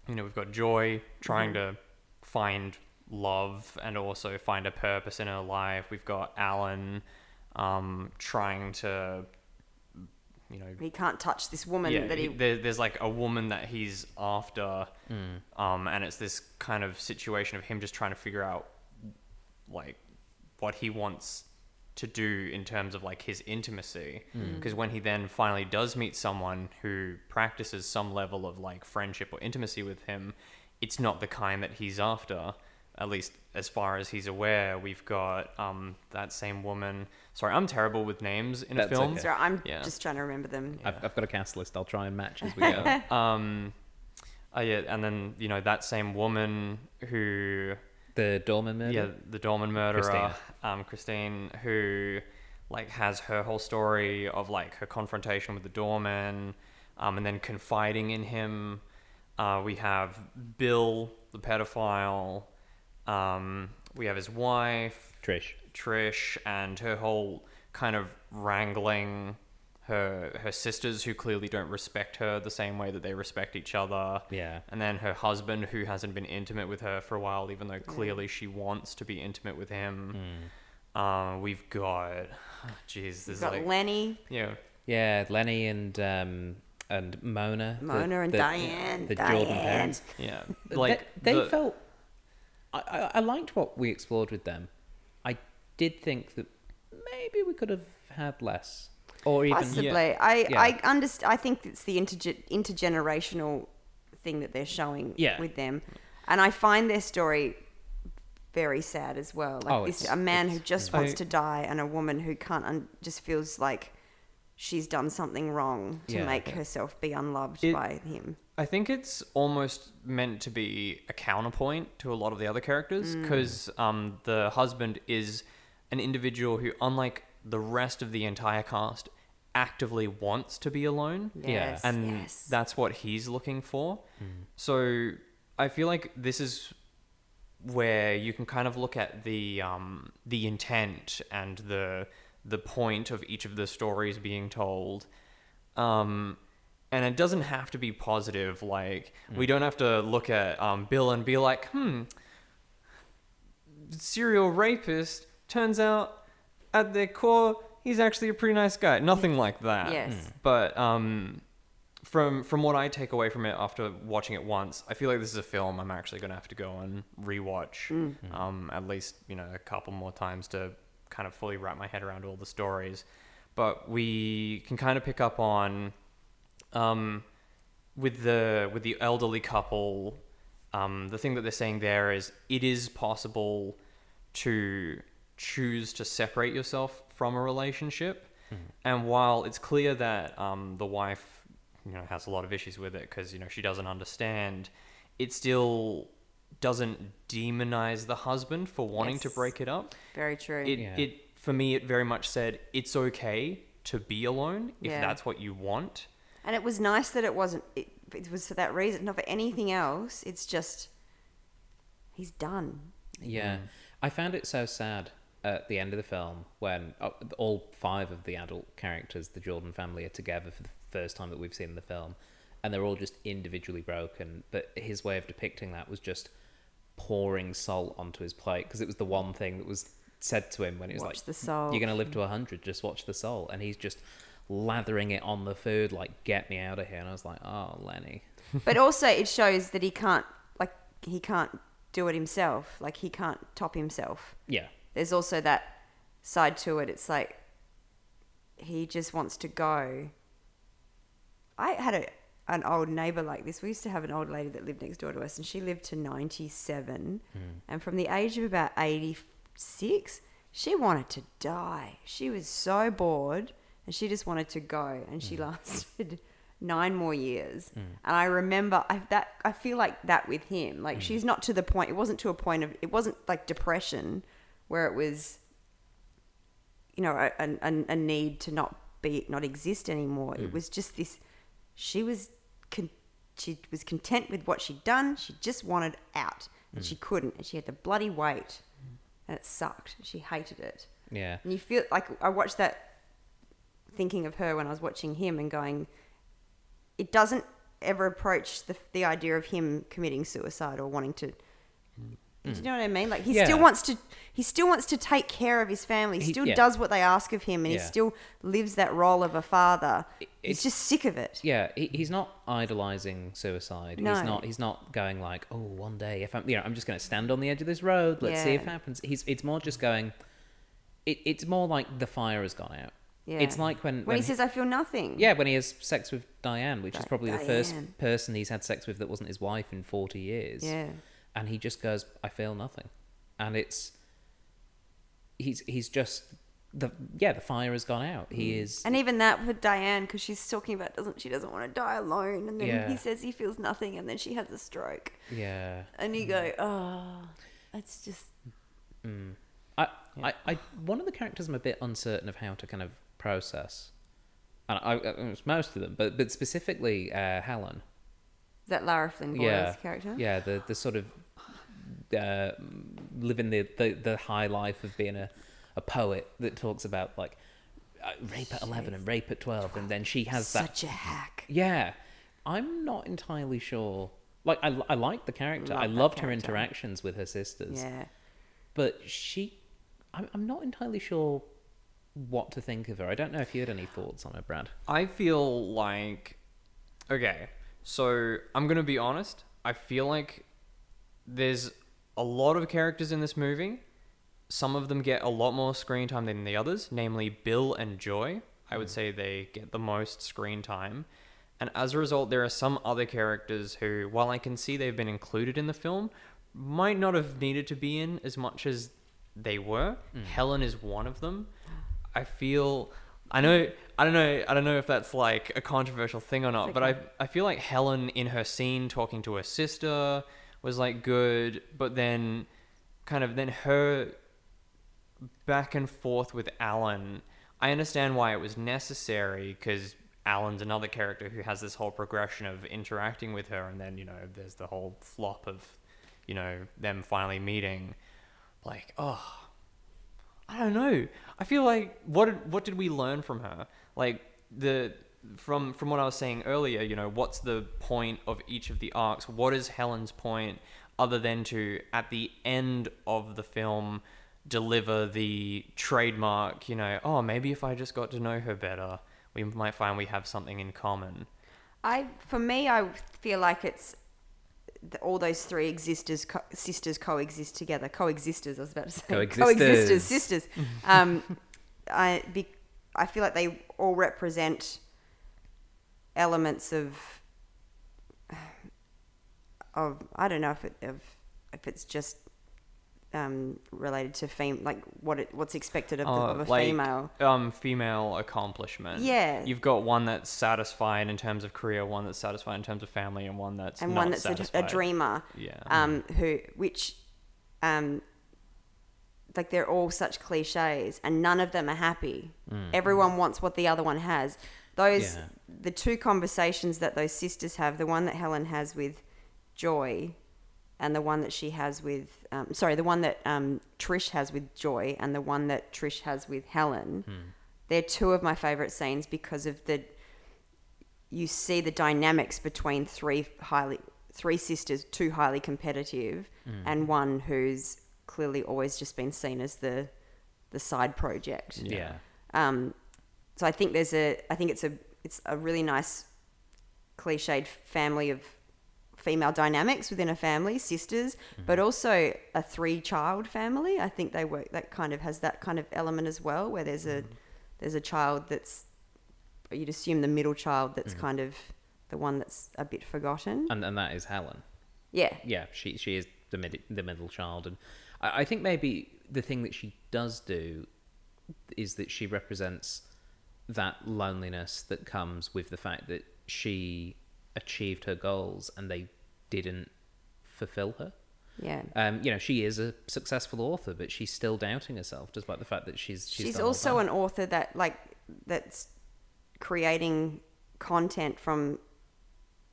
you know, we've got Joy trying to find love and also find a purpose in her life. We've got Alan um, trying to, you know... He can't touch this woman yeah, that he... There, there's like a woman that he's after. Mm. Um, and it's this kind of situation of him just trying to figure out, like, what he wants to do in terms of like his intimacy, because mm. when he then finally does meet someone who practices some level of like friendship or intimacy with him, it's not the kind that he's after, at least as far as he's aware. We've got um that same woman. Sorry, I'm terrible with names in That's a film. Okay. Sorry, I'm yeah. just trying to remember them. Yeah. I've, I've got a cast list. I'll try and match as we go. um, oh yeah, and then you know that same woman who. The Dorman murderer? Yeah, the Dorman murderer, Christina. Um, Christine, who like has her whole story of like her confrontation with the Dorman, um, and then confiding in him. Uh, we have Bill, the pedophile. Um, we have his wife, Trish. Trish, and her whole kind of wrangling her her sisters who clearly don't respect her the same way that they respect each other. Yeah. And then her husband who hasn't been intimate with her for a while, even though clearly mm. she wants to be intimate with him. Mm. Uh, we've got... Jeez, there's got like... Lenny. Yeah. Yeah, Lenny and um, and Mona. Mona the, and the, Diane. The Diane. Jordan parents. Yeah. Like They, they the... felt... I, I liked what we explored with them. I did think that maybe we could have had less... Or even, possibly. Yeah. I, yeah. I understand. I think it's the interge- intergenerational thing that they're showing yeah. with them. And I find their story very sad as well. Like oh, this, a man who just wants I, to die and a woman who can't, un- just feels like she's done something wrong to yeah, make yeah. herself be unloved it, by him. I think it's almost meant to be a counterpoint to a lot of the other characters because mm. um, the husband is an individual who, unlike the rest of the entire cast, actively wants to be alone. Yes, yeah. And yes. that's what he's looking for. Mm. So I feel like this is where you can kind of look at the um, the intent and the the point of each of the stories being told. Um, and it doesn't have to be positive. Like, mm. we don't have to look at um, Bill and be like, hmm, serial rapist, turns out at their core, he's actually a pretty nice guy. Nothing like that. Yes. Mm. But um, from from what I take away from it after watching it once, I feel like this is a film I'm actually going to have to go and rewatch mm. um, at least you know a couple more times to kind of fully wrap my head around all the stories. But we can kind of pick up on um, with the with the elderly couple. Um, the thing that they're saying there is it is possible to choose to separate yourself from a relationship. Mm. And while it's clear that um, the wife, you know, has a lot of issues with it because, you know, she doesn't understand, it still doesn't demonize the husband for wanting yes. to break it up. Very true. It, yeah. it for me, it very much said, it's okay to be alone if yeah. that's what you want. And it was nice that it wasn't, it, it was for that reason, not for anything else. It's just, he's done. Yeah. Mm. I found it so sad at the end of the film when all five of the adult characters, the Jordan family, are together for the first time that we've seen the film, and they're all just individually broken, but his way of depicting that was just pouring salt onto his plate, because it was the one thing that was said to him when it was watch like the soul. You're going to live to a hundred, just watch the soul, and he's just lathering it on the food like, get me out of here. And I was like, oh, Lenny. But also it shows that he can't like he can't do it himself, like he can't top himself. Yeah. there's also that side to it. It's like he just wants to go. I had a an old neighbour like this. We used to have an old lady that lived next door to us, and she lived to ninety-seven. Mm. And from the age of about eighty-six, she wanted to die. She was so bored, and she just wanted to go, and mm. she lasted nine more years. Mm. And I remember I, that I feel like that with him. Like mm. she's not to the point. It wasn't to a point of. It wasn't like depression, where it was, you know, a, a, a need to not be not exist anymore. Mm. It was just this. She was con- she was content with what she'd done. She just wanted out, and mm. she couldn't, and she had to bloody wait, mm. and it sucked. She hated it. Yeah, and you feel like I watched that, thinking of her when I was watching him and going, it doesn't ever approach the the idea of him committing suicide or wanting to. Mm. Do you know what I mean? Like he yeah. still wants to. He still wants to take care of his family. He still he, yeah. does what they ask of him, and yeah. he still lives that role of a father. It, he's just sick of it. Yeah, he, he's not idolizing suicide. No. He's not. He's not going like, oh, one day if I'm, you know, I'm just going to stand on the edge of this road. Let's yeah. see if it happens. He's. It's more just going. It, it's more like the fire has gone out. Yeah. It's like when, when, when he says, I feel nothing. Yeah, when he has sex with Diane, which like is probably Diane. The first person he's had sex with that wasn't his wife in forty years. Yeah. And he just goes, I feel nothing. And it's, he's he's just, the yeah, the fire has gone out. He is. And even that with Diane, because she's talking about, doesn't she doesn't want to die alone. And then yeah. he says he feels nothing, and then she has a stroke. Yeah. And you mm. go, oh, it's just. Mm. I, yeah. I, I, one of the characters I'm a bit uncertain of how to kind of process. And I, I most of them, but but specifically uh, Helen. Is that Lara Flynn Boyle's yeah. character? Yeah, the the sort of uh, living the, the the high life of being a, a poet that talks about like uh, rape Jeez. At eleven and rape at twelve, and then she has such that such a hack. Yeah, I'm not entirely sure. Like I I liked the character. Love I loved character. Her interactions with her sisters. Yeah, but she, I'm I'm not entirely sure what to think of her. I don't know if you had any thoughts on her, Brad. I feel like, okay, so I'm going to be honest. I feel like there's a lot of characters in this movie. Some of them get a lot more screen time than the others, namely Bill and Joy. I would mm. say they get the most screen time. And as a result, there are some other characters who, while I can see they've been included in the film, might not have needed to be in as much as they were. Mm. Helen is one of them. I feel, I know, I don't know, I don't know if that's like a controversial thing or not, okay. but I, I feel like Helen in her scene talking to her sister was like good, but then kind of then her back and forth with Alan, I understand why it was necessary because Alan's another character who has this whole progression of interacting with her, and then, you know, there's the whole flop of, you know, them finally meeting. Like, oh, I don't know. I feel like what did, what did we learn from her? Like the from from what I was saying earlier, you know, what's the point of each of the arcs? What is Helen's point other than to at the end of the film deliver the trademark, you know, oh, maybe if I just got to know her better, we might find we have something in common. I for me, I feel like it's all those three existers, co- sisters coexist together. Coexisters, I was about to say. Coexisters. Coexisters, sisters. Um, I be, I feel like they all represent elements of, of I don't know if it of, if it's just um, related to fem- like what it what's expected of, uh, the, of a like, female. Um, female accomplishment. Yeah. You've got one that's satisfied in terms of career, one that's satisfied in terms of family, and one that's and not one that's satisfied. A, a dreamer. Yeah. Um, who which, um, like they're all such cliches, and none of them are happy. Mm. Everyone wants what the other one has. Those yeah. the two conversations that those sisters have, the one that Helen has with Joy. And the one that she has with, um, sorry, the one that um, Trish has with Joy, and the one that Trish has with Helen, mm. they're two of my favourite scenes because of the, you see the dynamics between three highly, three sisters, two highly competitive, mm. and one who's clearly always just been seen as the, the side project. Yeah. Um. So I think there's a, I think it's a, it's a really nice, cliched family of female dynamics within a family, sisters, mm-hmm. but also a three-child family. I think they work. That kind of has that kind of element as well, where there's a mm-hmm. there's a child that's, you'd assume the middle child that's mm-hmm. kind of the one that's a bit forgotten. And and that is Helen. Yeah. Yeah, she she is the mid, the middle child, and I, I think maybe the thing that she does do is that she represents that loneliness that comes with the fact that she achieved her goals and they didn't fulfill her. Yeah. Um, you know, she is a successful author, but she's still doubting herself, despite the fact that she's she's, she's also an author that like that's creating content from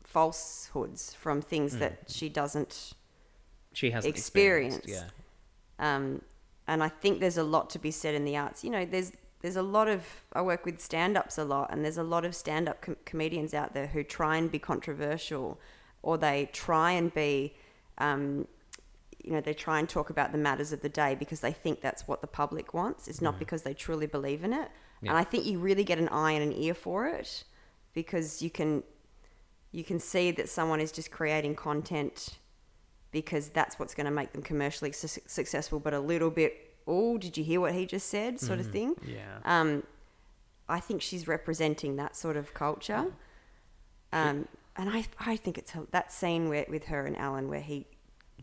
falsehoods, from things mm. that she doesn't she hasn't experienced. experienced. Yeah. Um, and I think there's a lot to be said in the arts. You know, there's there's a lot of, I work with stand-ups a lot, and there's a lot of stand-up com- comedians out there who try and be controversial, or they try and be, um, you know, they try and talk about the matters of the day because they think that's what the public wants. It's not mm. because they truly believe in it. Yeah. And I think you really get an eye and an ear for it, because you can, you can see that someone is just creating content because that's what's going to make them commercially su- successful, but a little bit, oh, did you hear what he just said, sort mm, of thing. Yeah. Um, I think she's representing that sort of culture. Um, yeah. And I I think it's her, that scene where, with her and Alan where he...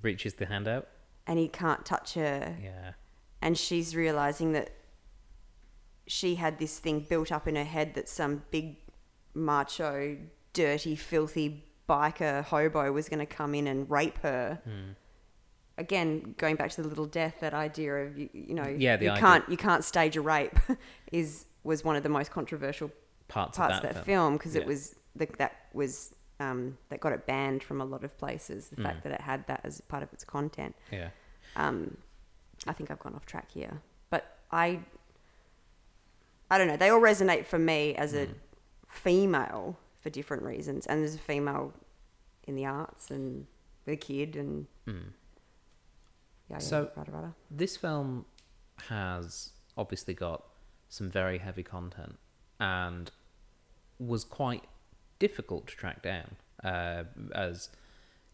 reaches the hand out. And he can't touch her. Yeah. And she's realising that she had this thing built up in her head that some big macho, dirty, filthy biker hobo was going to come in and rape her. Mm. Again, going back to The Little Death, that idea of you, you know yeah, you idea. can't you can't stage a rape is was one of the most controversial parts, parts of that, of that film because yeah. it was the, that was um, that got it banned from a lot of places. The mm. fact that it had that as part of its content. Yeah, um, I think I've gone off track here, but I I don't know. They all resonate for me as mm. a female for different reasons, and there's a female in the arts and with a kid and. Mm. Yeah, so yeah, rather, rather. This film has obviously got some very heavy content and was quite difficult to track down uh, as,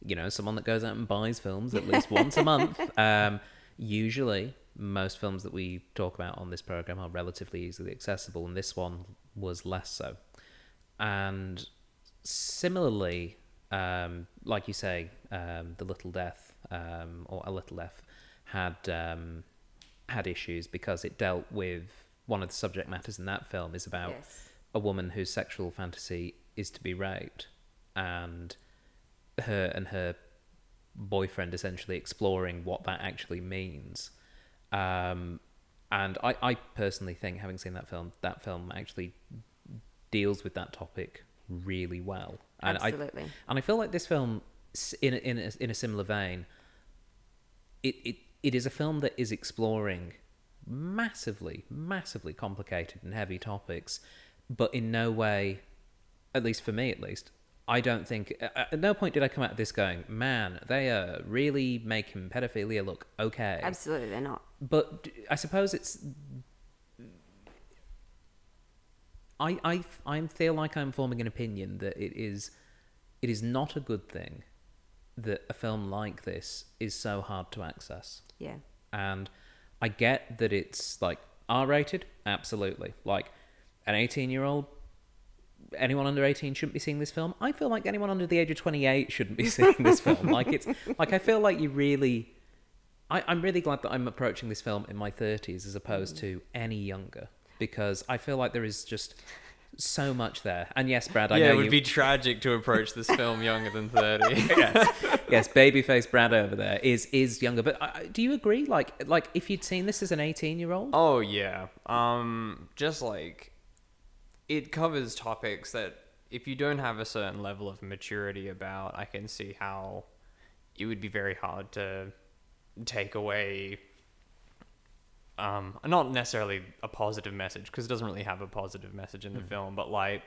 you know, someone that goes out and buys films at least once a month. Um, usually most films that we talk about on this program are relatively easily accessible, and this one was less so. And similarly, um, like you say, um, The Little Death, Um, or A Little F, had um, had issues because it dealt with one of the subject matters in that film is about yes. a woman whose sexual fantasy is to be raped, and her and her boyfriend essentially exploring what that actually means. Um, and I, I personally think, having seen that film, that film actually deals with that topic really well. And Absolutely. I, and I feel like this film, in a, in a, in a similar vein, It, it it is a film that is exploring massively, massively complicated and heavy topics, but in no way, at least for me at least, I don't think... At no point did I come out of this going, man, they are really making pedophilia look okay. Absolutely, they're not. But I suppose it's... I, I, I feel like I'm forming an opinion that it is it is not a good thing that a film like this is so hard to access. Yeah. And I get that it's like R-rated, absolutely. Like an eighteen-year-old, anyone under eighteen shouldn't be seeing this film. I feel like anyone under the age of twenty-eight shouldn't be seeing this film. Like it's like I feel like you really, I, I'm really glad that I'm approaching this film in my thirties as opposed mm. to any younger, because I feel like there is just so much there. And yes, Brad, I yeah, know it would you... be tragic to approach this film younger than thirty. yes. yes, babyface Brad over there is is younger. But uh, do you agree? Like, like if you'd seen this as an eighteen-year-old? Oh yeah. Um, just like it covers topics that if you don't have a certain level of maturity about, I can see how it would be very hard to take away. Um, not necessarily a positive message, because it doesn't really have a positive message in the mm. film, but like,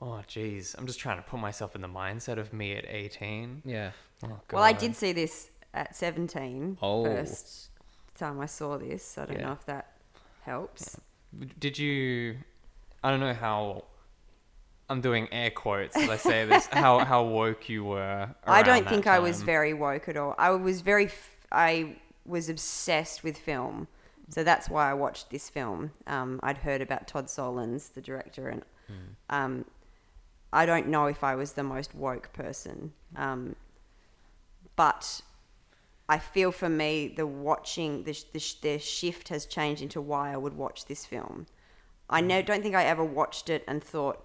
oh geez, I'm just trying to put myself in the mindset of me at eighteen. Yeah. Oh, God. Well, I did see this at seventeen. Oh. First time I saw this, so I don't yeah. know if that helps. Yeah. Did you? I don't know how I'm doing air quotes, let's say this, how, how woke you were. I don't think time. I was very woke at all. I was very, f- I was obsessed with film. So that's why I watched this film. Um, I'd heard about Todd Solondz, the director, and mm. um, I don't know if I was the most woke person. Um, but I feel for me, the watching, the, the, the shift has changed into why I would watch this film. I no, don't think I ever watched it and thought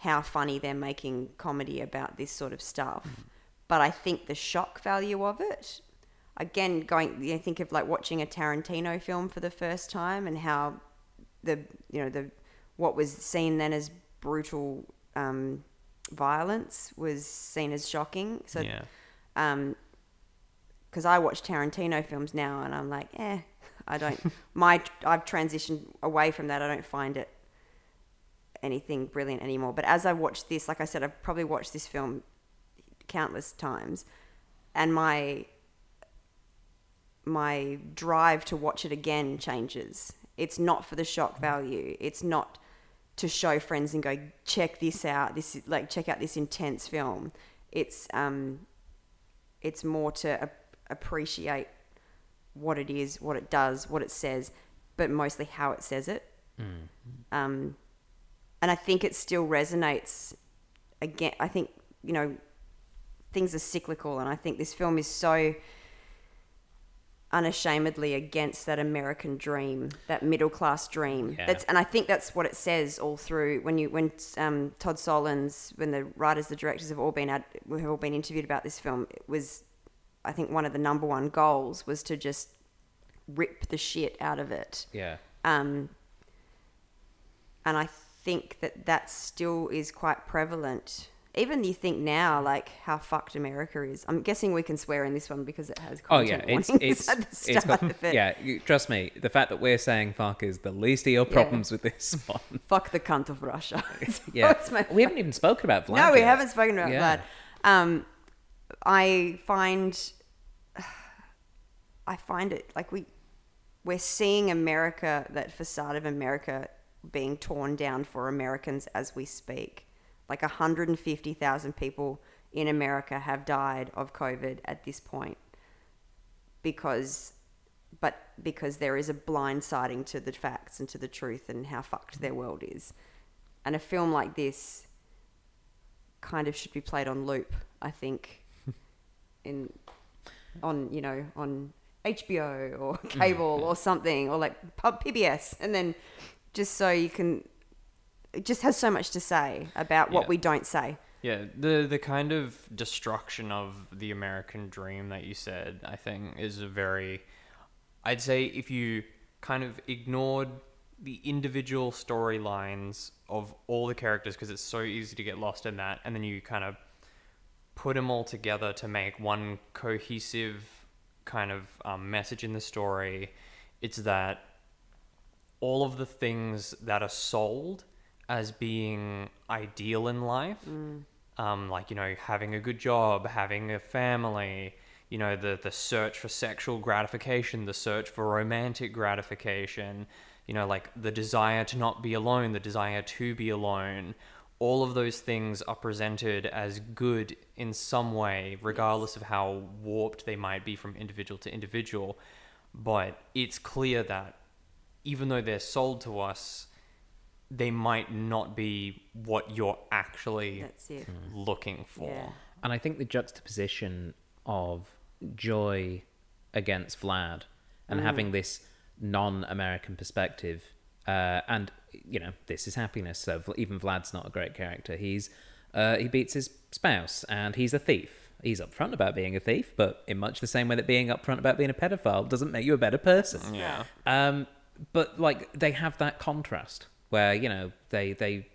how funny they're making comedy about this sort of stuff. Mm. But I think the shock value of it, again, going, you know, think of like watching a Tarantino film for the first time and how the, you know, the, what was seen then as brutal um, violence was seen as shocking. So, yeah. um, 'cause I watch Tarantino films now and I'm like, eh, I don't, my, I've transitioned away from that. I don't find it anything brilliant anymore. But as I watched this, like I said, I've probably watched this film countless times, and my, my drive to watch it again changes. It's not for the shock value. It's not to show friends and go, check this out. This is like, check out this intense film. It's, um, it's more to ap- appreciate what it is, what it does, what it says, but mostly how it says it. Mm. Um, and I think it still resonates again. I think, you know, things are cyclical, and I think this film is so unashamedly against that American dream, that middle class dream. Yeah. That's, and I think that's what it says all through. When you, when um, Todd Solondz, when the writers, the directors have all been ad, have all been interviewed about this film, it was, I think, one of the number one goals was to just rip the shit out of it. Yeah. Um. And I think that that still is quite prevalent. Even you think now, like, how fucked America is. I'm guessing we can swear in this one because it has content oh, yeah. warnings it's, it's, at the start it's got, of it. Yeah, you, trust me, the fact that we're saying fuck is the least of your problems yeah. with this one. Fuck the cunt of Russia. yeah. my we haven't even spoken about Vlad. No, we yet. haven't spoken about yeah. Vlad. Um, I find... I find it, like, we, we're seeing America, that facade of America being torn down for Americans as we speak. Like one hundred fifty thousand people in America have died of COVID at this point because, but because there is a blindsiding to the facts and to the truth and how fucked their world is. And a film like this kind of should be played on loop, I think, in on, you know, on H B O or cable or something, or like P B S, and then just so you can. It just has so much to say about what yeah. we don't say. Yeah, the the kind of destruction of the American dream that you said, I think, is a very... I'd say if you kind of ignored the individual storylines of all the characters, because it's so easy to get lost in that, and then you kind of put them all together to make one cohesive kind of um, message in the story, it's that all of the things that are sold as being ideal in life, mm. um, like, you know, having a good job, having a family, you know, the, the search for sexual gratification, the search for romantic gratification, you know, like the desire to not be alone, the desire to be alone, all of those things are presented as good in some way, regardless yes. of how warped they might be from individual to individual. But it's clear that even though they're sold to us, they might not be what you're actually looking for. Yeah. And I think the juxtaposition of Joy against Vlad and mm. having this non-American perspective, uh, and, you know, this is happiness. So even Vlad's not a great character. He's uh, he beats his spouse and he's a thief. He's upfront about being a thief, but in much the same way that being upfront about being a pedophile doesn't make you a better person. Yeah. Um, but, like, they have that contrast, where, you know, they they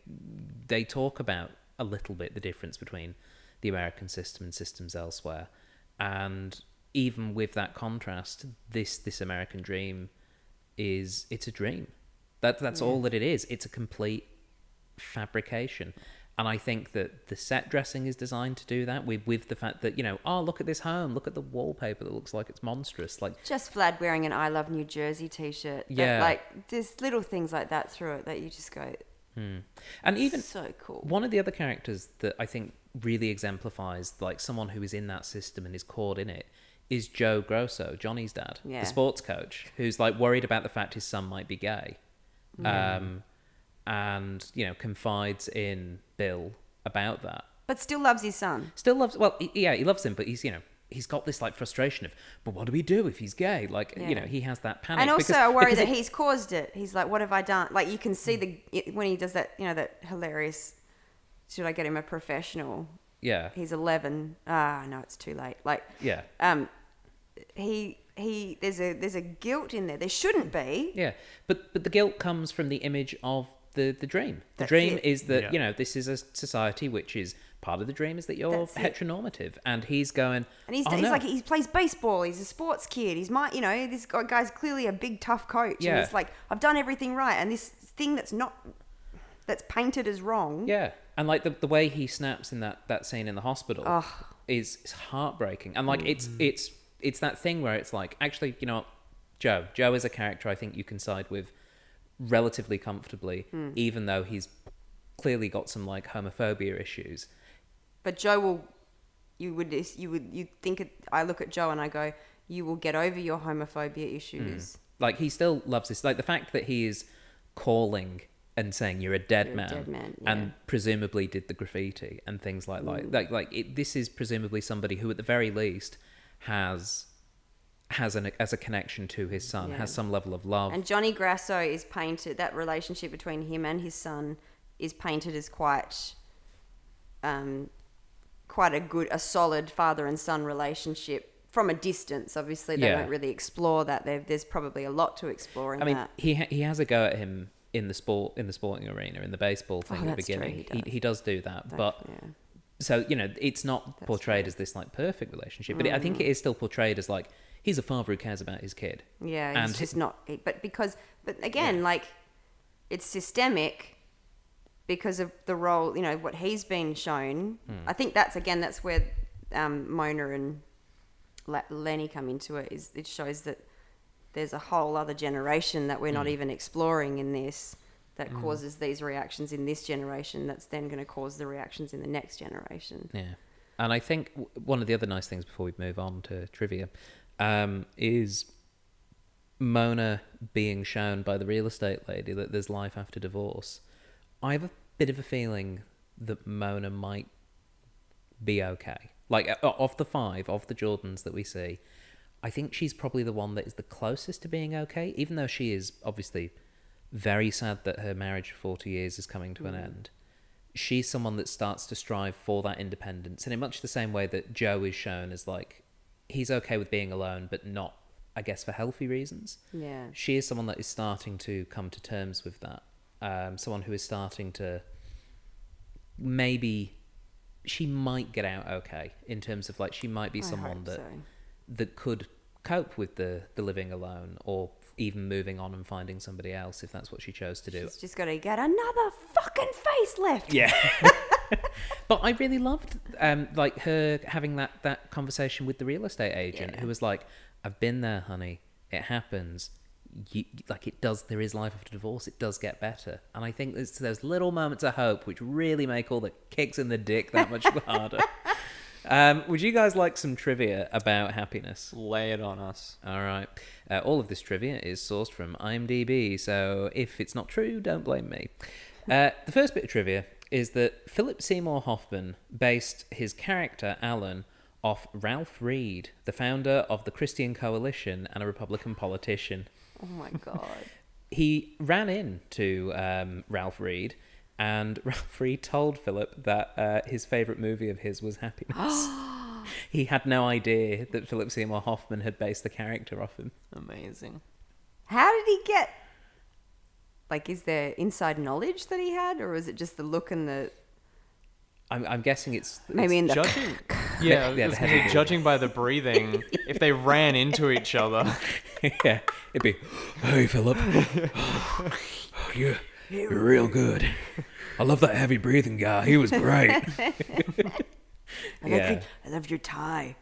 they talk about a little bit the difference between the American system and systems elsewhere. And even with that contrast, this this American dream is, it's a dream. That That's yeah. all that it is. It's a complete fabrication. And I think that the set dressing is designed to do that with, with the fact that, you know, oh, look at this home. Look at the wallpaper that looks like it's monstrous. Like just Vlad wearing an I Love New Jersey t-shirt. Yeah. That, like, there's little things like that through it that you just go, Hmm. And even so cool. One of the other characters that I think really exemplifies like someone who is in that system and is caught in it is Joe Grosso, Johnny's dad, yeah. the sports coach, who's like worried about the fact his son might be gay, yeah. um, and you know confides in Bill about that. But still loves his son. Still loves. Well, he, yeah, he loves him, but he's you know. He's got this like frustration of, but what do we do if he's gay? Like, yeah. you know, he has that panic. And also because, I worry that it, he's caused it. He's like, what have I done? Like you can see the, when he does that, you know, that hilarious, should I get him a professional? Yeah. He's eleven. Ah, no, it's too late. Like, yeah. Um, he, he, there's a, there's a guilt in there. There shouldn't be. Yeah. But, but the guilt comes from the image of the, the dream. The That's dream it. is that, yeah. you know, this is a society which is, part of the dream is that you're heteronormative, and he's going. And he's, oh, he's no. like he plays baseball. He's a sports kid. He's my, you know, this guy's clearly a big tough coach. Yeah. And he's like, I've done everything right, and this thing that's not, that's painted as wrong. Yeah, and like the the way he snaps in that, that scene in the hospital oh. is, is heartbreaking. And like mm-hmm. it's it's it's that thing where it's like actually, you know, Joe Joe is a character I think you can side with relatively comfortably, mm. even though he's clearly got some like homophobia issues. But Joe will, you would, you would, you think, it, I look at Joe and I go, you will get over your homophobia issues. Mm. Like he still loves this, like the fact that he is calling and saying you're a dead you're man, a dead man yeah. and presumably did the graffiti and things like that. Mm. Like, like it, this is presumably somebody who at the very least has, has an, as a connection to his son, yeah. has some level of love. And Johnny Grasso is painted, that relationship between him and his son is painted as quite, um, quite a good, a solid father and son relationship from a distance. Obviously, they yeah. don't really explore that. They've, there's probably a lot to explore in I mean, that. He ha- he has a go at him in the sport in the sporting arena in the baseball thing oh, at the beginning. True, he, does. He, he does do that, that's, but yeah. so you know, it's not that's portrayed true. as this like perfect relationship. But mm. it, I think it is still portrayed as like he's a father who cares about his kid. Yeah, and it's just not. But because, but again, yeah. like it's systemic. Because of the role, you know, what he's been shown. Mm. I think that's, again, that's where um, Mona and La- Lenny come into it. Is it shows that there's a whole other generation that we're mm. not even exploring in this that mm. causes these reactions in this generation that's then going to cause the reactions in the next generation. Yeah. And I think w- one of the other nice things before we move on to trivia um, is Mona being shown by the real estate lady that there's life after divorce. I have a bit of a feeling that Mona might be okay. Like, of the five, of the Jordans that we see, I think she's probably the one that is the closest to being okay, even though she is obviously very sad that her marriage of forty years is coming to mm. an end. She's someone that starts to strive for that independence, and in much the same way that Joe is shown as, like, he's okay with being alone, but not, I guess, for healthy reasons. Yeah. She is someone that is starting to come to terms with that. Um, someone who is starting to maybe she might get out okay in terms of like she might be someone that so. that could cope with the, the living alone or even moving on and finding somebody else if that's what she chose to do. She's just got to get another fucking facelift. Yeah. But I really loved um, like her having that, that conversation with the real estate agent yeah. who was like, I've been there, honey. It happens. You, like it does there is life after divorce, it does get better. And I think it's those little moments of hope which really make all the kicks in the dick that much harder. Um, would you guys like some trivia about happiness? Lay it on us. All right. Uh, all of this trivia is sourced from IMDb, so if it's not true, don't blame me. Uh, the first bit of trivia is that Philip Seymour Hoffman based his character Alan off Ralph Reed, the founder of the Christian Coalition and a Republican politician. Oh my God. He ran into um, Ralph Reed, and Ralph Reed told Philip that uh, his favourite movie of his was Happiness. He had no idea that Philip Seymour Hoffman had based the character off him. Amazing. How did he get... Like, is there inside knowledge that he had, or is it just the look and the... I'm, I'm guessing it's, it's maybe in the judging. yeah, yeah the heavy judging by the breathing. If they ran into each other, yeah, it'd be, "Hey, Philip, oh, you, you're real good. I love that heavy breathing guy. He was great. I yeah. loved your tie.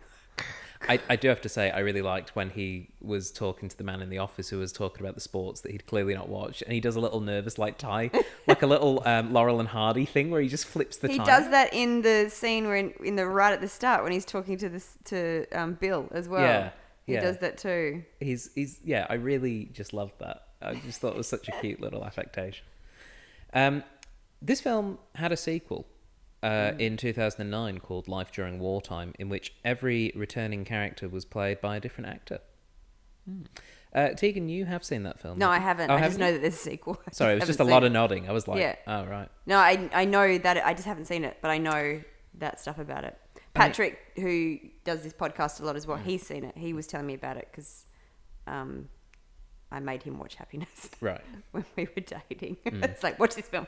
I, I do have to say, I really liked when he was talking to the man in the office who was talking about the sports that he'd clearly not watched, and he does a little nervous, like, tie, like a little um, Laurel and Hardy thing where he just flips the tie. He does that in the scene where in, in the right at the start when he's talking to this to um, Bill as well. Yeah, he yeah. does that too. He's he's yeah. I really just loved that. I just thought it was such a cute little affectation. Um, this film had a sequel. Uh, in two thousand nine called Life During Wartime, in which every returning character was played by a different actor. Mm. Uh, Tegan, you have seen that film? No, I haven't. Oh, I haven't just you? know that there's a sequel. I Sorry, it was just a lot it. of nodding. I was like, yeah. oh, right. No, I I know that. It, I just haven't seen it, but I know that stuff about it. Patrick, I mean, who does this podcast a lot as well, mm. he's seen it. He was telling me about it because um, I made him watch Happiness right. when we were dating. Mm. It's like, watch this film.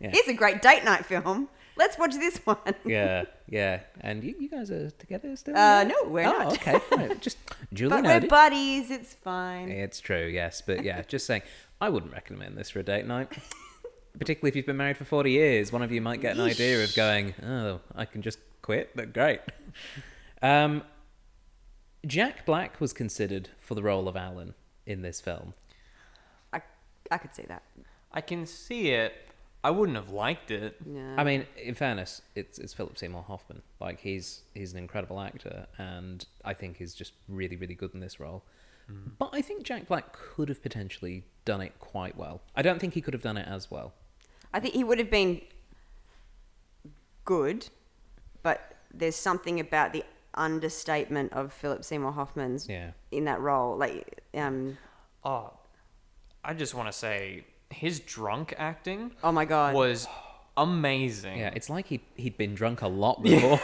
Yeah. It's a great date night film. Let's watch this one. Yeah, yeah. And you, you guys are together still? Uh, no, we're oh, not. okay. Fine. Just duly But noted. We're buddies. It's fine. It's true, yes. But yeah, just saying, I wouldn't recommend this for a date night. Particularly if you've been married for forty years. One of you might get an Yeesh. idea of going, oh, I can just quit. But great. Um, Jack Black was considered for the role of Alan in this film. I, I could see that. I can see it. I wouldn't have liked it. Yeah. I mean, in fairness, it's it's Philip Seymour Hoffman. Like, he's he's an incredible actor, and I think he's just really, really good in this role. Mm. But I think Jack Black could have potentially done it quite well. I don't think he could have done it as well. I think he would have been good, but there's something about the understatement of Philip Seymour Hoffman's yeah. in that role. Like, um, oh, I just want to say, his drunk acting oh my god was amazing. Yeah, it's like he he'd been drunk a lot before.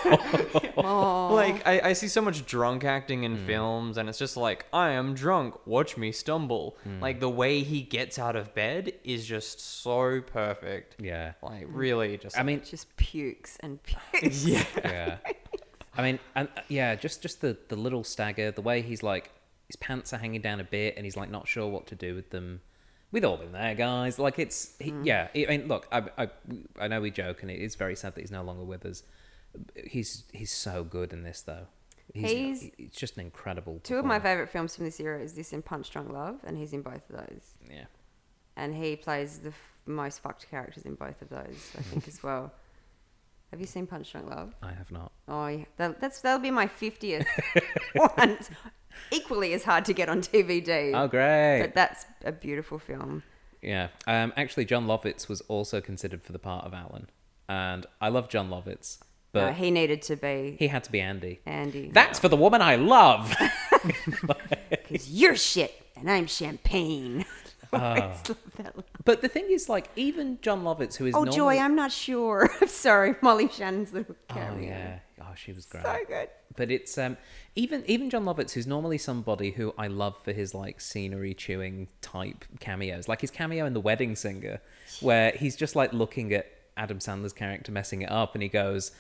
oh. Like I, I see so much drunk acting in mm. films, and it's just like, I am drunk, watch me stumble. Mm. Like, the way he gets out of bed is just so perfect. Yeah. Like, really just I like, mean just pukes and pukes. Yeah. yeah. I mean, and yeah, just just the the little stagger, the way he's like, his pants are hanging down a bit and he's like not sure what to do with them. We've all been there, guys. Like, it's... He, mm. Yeah. I mean, look, I, I I know we joke, and it is very sad that he's no longer with us. He's he's so good in this, though. He's... he's it's just an incredible... Two of my favourite films from this era is this and Punch Drunk Love, and he's in both of those. Yeah. And he plays the f- most fucked characters in both of those, I think, as well. Have you seen Punch Drunk Love? I have not. Oh, yeah. That, that's, that'll be my fiftieth one. Equally as hard to get on D V D. Oh, great. But that's a beautiful film. Yeah. Um, actually, John Lovitz was also considered for the part of Alan. And I love John Lovitz. But no, he needed to be... He had to be Andy. Andy. That's no. for the woman I love. Because you're shit and I'm champagne. Oh. I always love that line. But the thing is, like, even John Lovitz, who is... Oh, normally... Joy, I'm not sure. I'm sorry. Molly Shannon's little carrier. Oh, yeah. Oh, she was great. So good. But it's um, even even John Lovitz, who's normally somebody who I love for his like scenery chewing type cameos, like his cameo in The Wedding Singer, where he's just like looking at Adam Sandler's character messing it up, and he goes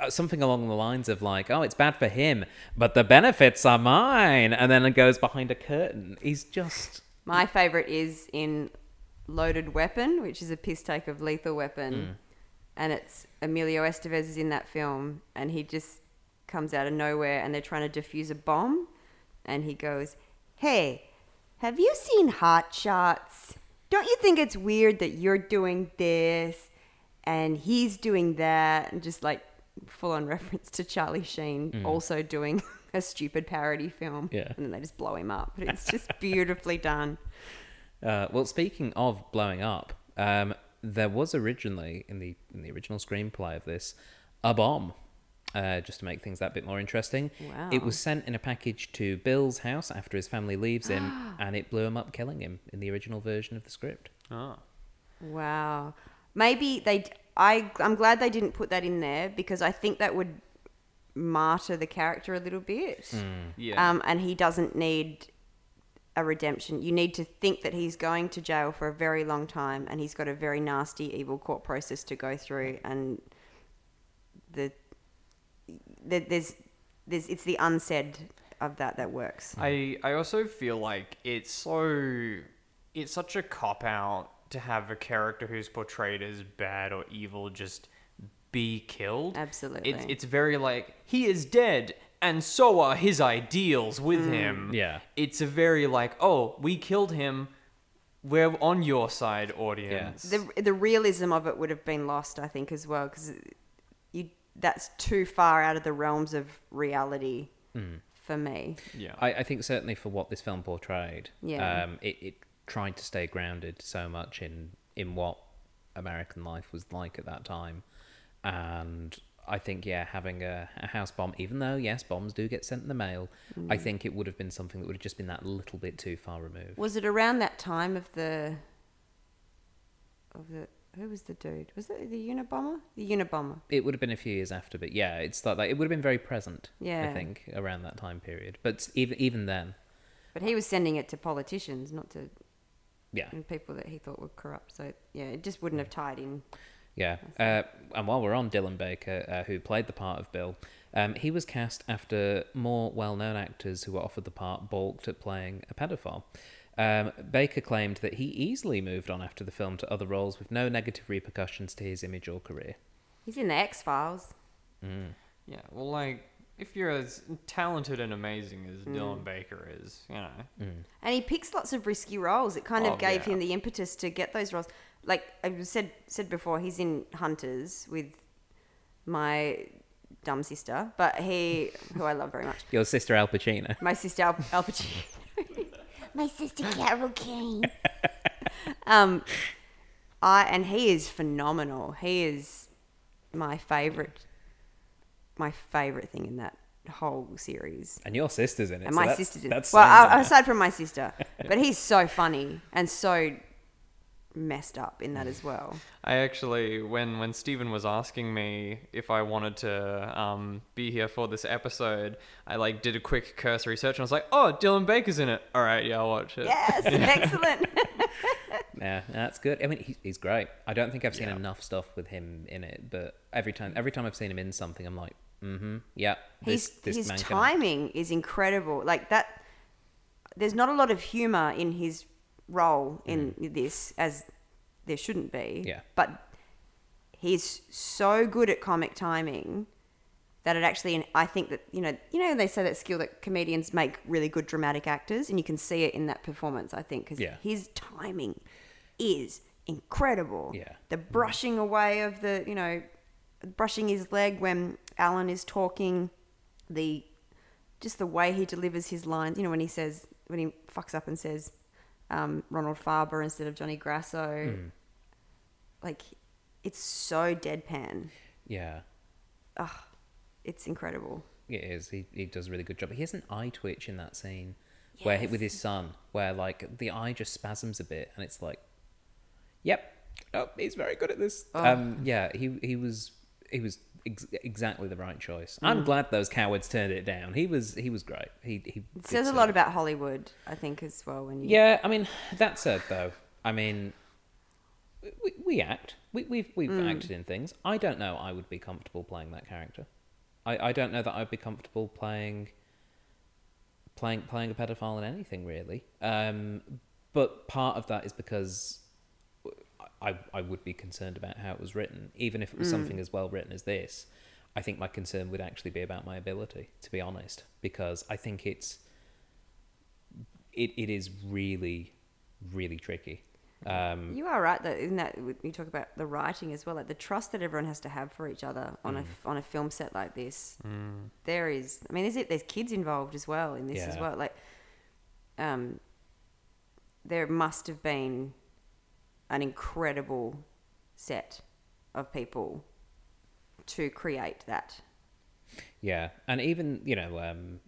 uh, something along the lines of like, "Oh, it's bad for him, but the benefits are mine," and then it goes behind a curtain. He's just my favorite is in Loaded Weapon, which is a piss take of Lethal Weapon, mm. and it's Emilio Estevez is in that film, and he just comes out of nowhere and they're trying to defuse a bomb, and he goes, "Hey, have you seen Hot Shots? Don't you think it's weird that you're doing this and he's doing that?" And just like full on reference to Charlie Sheen mm. also doing a stupid parody film. Yeah. And then they just blow him up. But it's just beautifully done. Uh, well, speaking of blowing up, um, there was originally in the in the original screenplay of this a bomb. Uh, just to make things that bit more interesting. Wow. It was sent in a package to Bill's house after his family leaves him, and it blew him up, killing him in the original version of the script. Oh. Wow. Maybe they... I, I'm glad they didn't put that in there, because I think that would martyr the character a little bit. Mm. Yeah. Um, and he doesn't need a redemption. You need to think that he's going to jail for a very long time, and he's got a very nasty, evil court process to go through, and the... There's, there's, it's the unsaid of that that works. I, I also feel like it's so, it's such a cop out to have a character who's portrayed as bad or evil just be killed. Absolutely, it's it's very like, he is dead and so are his ideals with mm. him. Yeah. It's a very like, oh, we killed him. We're on your side, audience. Yeah. The the realism of it would have been lost, I think, as well, because you that's too far out of the realms of reality mm. for me. Yeah, I, I think certainly for what this film portrayed, yeah, um, it, it tried to stay grounded so much in in what American life was like at that time, and I think yeah, having a, a house bomb, even though yes, bombs do get sent in the mail, mm. I think it would have been something that would have just been that little bit too far removed. Was it around that time of the of the who was the dude? Was it the Unabomber? The Unabomber. It would have been a few years after, but yeah, it's like, like it would have been very present. Yeah, I think around that time period, but even even then. But he was sending it to politicians, not to yeah and people that he thought were corrupt. So yeah, it just wouldn't have tied in. Yeah, uh, and while we're on Dylan Baker, uh, who played the part of Bill, um, he was cast after more well-known actors who were offered the part balked at playing a pedophile. Um, Baker claimed that he easily moved on after the film to other roles with no negative repercussions to his image or career. He's in the X-Files. Mm. Yeah, well, like, if you're as talented and amazing as mm. Dylan Baker is, you know. Mm. And he picks lots of risky roles. It kind of oh, gave yeah. him the impetus to get those roles. Like I said said before, he's in Hunters with my dumb sister, but he, who I love very much. Your sister Al Pacino. My sister Al, Al Pacino. My sister Carol Kane. um, I and he is phenomenal. He is my favourite. My favourite thing in that whole series. And your sister's in it. And so my that's, sister's in it. Well, I, aside from my sister, but he's so funny and so messed up in that as well. I actually, when when Stephen was asking me if I wanted to um be here for this episode, I like did a quick cursory search and I was like, oh, Dylan Baker's in it. All right, yeah, I'll watch it. Yes, excellent. Yeah, that's good. I mean, he, he's great. I don't think I've seen yeah. enough stuff with him in it, but every time every time I've seen him in something, I'm like, mm-hmm, yeah. This, his this his man timing can... is incredible. Like that, there's not a lot of humor in his role in mm. this, as there shouldn't be. Yeah. But he's so good at comic timing that it actually, I think that, you know, you know they say that skill that comedians make really good dramatic actors, and you can see it in that performance, I think, because yeah. his timing is incredible. Yeah. The brushing away of the, you know, brushing his leg when Alan is talking, the just the way he delivers his lines, you know, when he says, when he fucks up and says, Um, Ronald Farber instead of Johnny Grasso. Mm. Like, it's so deadpan. Yeah. Ugh, it's incredible. It is. He he does a really good job. He has an eye twitch in that scene yes. where he, with his son, where, like, the eye just spasms a bit and it's like, yep, oh, he's very good at this. Oh. Um, yeah, he, he was... He was ex- exactly the right choice. Mm. I'm glad those cowards turned it down. He was he was great. He he it says a lot about Hollywood, I think, as well. When you yeah, I mean that said though, I mean we we act we we've we've mm. acted in things. I don't know. I would be comfortable playing that character. I, I don't know that I'd be comfortable playing playing playing a pedophile in anything really. Um, but part of that is because I, I would be concerned about how it was written, even if it was mm. something as well written as this. I think my concern would actually be about my ability, to be honest, because I think it's it it is really, really tricky. Um, you are right, though, in that you talk about the writing as well, like the trust that everyone has to have for each other on mm. a on a film set like this. Mm. There is, I mean, there's there's kids involved as well in this yeah. as well. Like, um, there must have been an incredible set of people to create that. Yeah, and even, you know, um,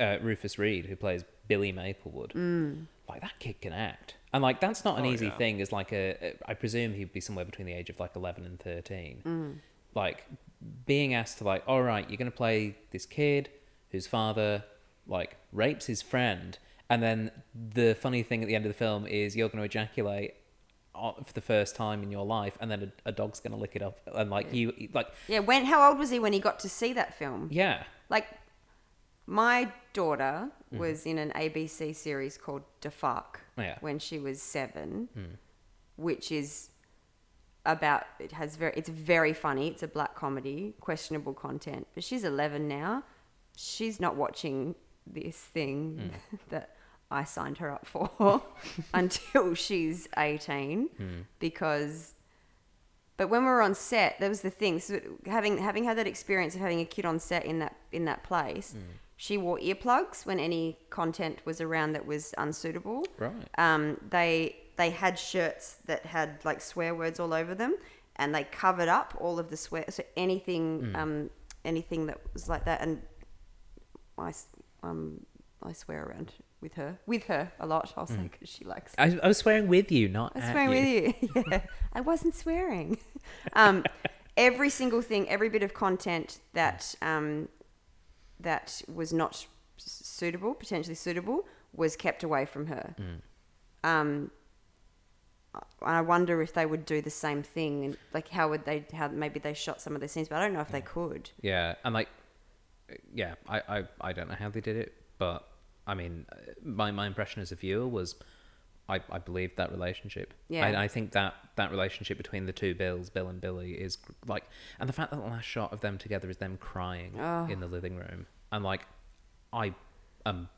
uh, Rufus Reed, who plays Billy Maplewood, mm. like that kid can act, and like that's not an oh, easy yeah. thing. As like a, a, I presume he'd be somewhere between the age of like eleven and thirteen. Mm. Like being asked to like, all right, you're going to play this kid whose father like rapes his friend, and then the funny thing at the end of the film is you're going to ejaculate for the first time in your life, and then a, a dog's gonna lick it up, and like yeah. you like yeah when how old was he when he got to see that film? Yeah, like my daughter mm. was in an A B C series called Defark yeah. when she was seven, mm. which is about it has very it's very funny, it's a black comedy, questionable content, but she's eleven now she's not watching this thing mm. that I signed her up for until she's eighteen mm. because but when we were on set, that was the thing. So having having had that experience of having a kid on set in that in that place, mm. she wore earplugs when any content was around that was unsuitable. Right. Um, they they had shirts that had like swear words all over them, and they covered up all of the swear. So anything mm. um, anything that was like that, and I um I swear around with her with her a lot. I'll say because mm. she likes. I, I was swearing with you, not. I was at swearing you. with you. Yeah, I wasn't swearing. Um, every single thing, every bit of content that. Um, that was not suitable, potentially suitable, was kept away from her. Mm. Um, I wonder if they would do the same thing, and like how would they, how maybe they shot some of the scenes, but I don't know if yeah. they could. Yeah, and like, yeah, I, I, I don't know how they did it, but I mean, my, my impression as a viewer was I, I believed that relationship. Yeah. And I, I think that, that relationship between the two Bills, Bill and Billy, is like... And the fact that the last shot of them together is them crying oh. in the living room. And like, I um,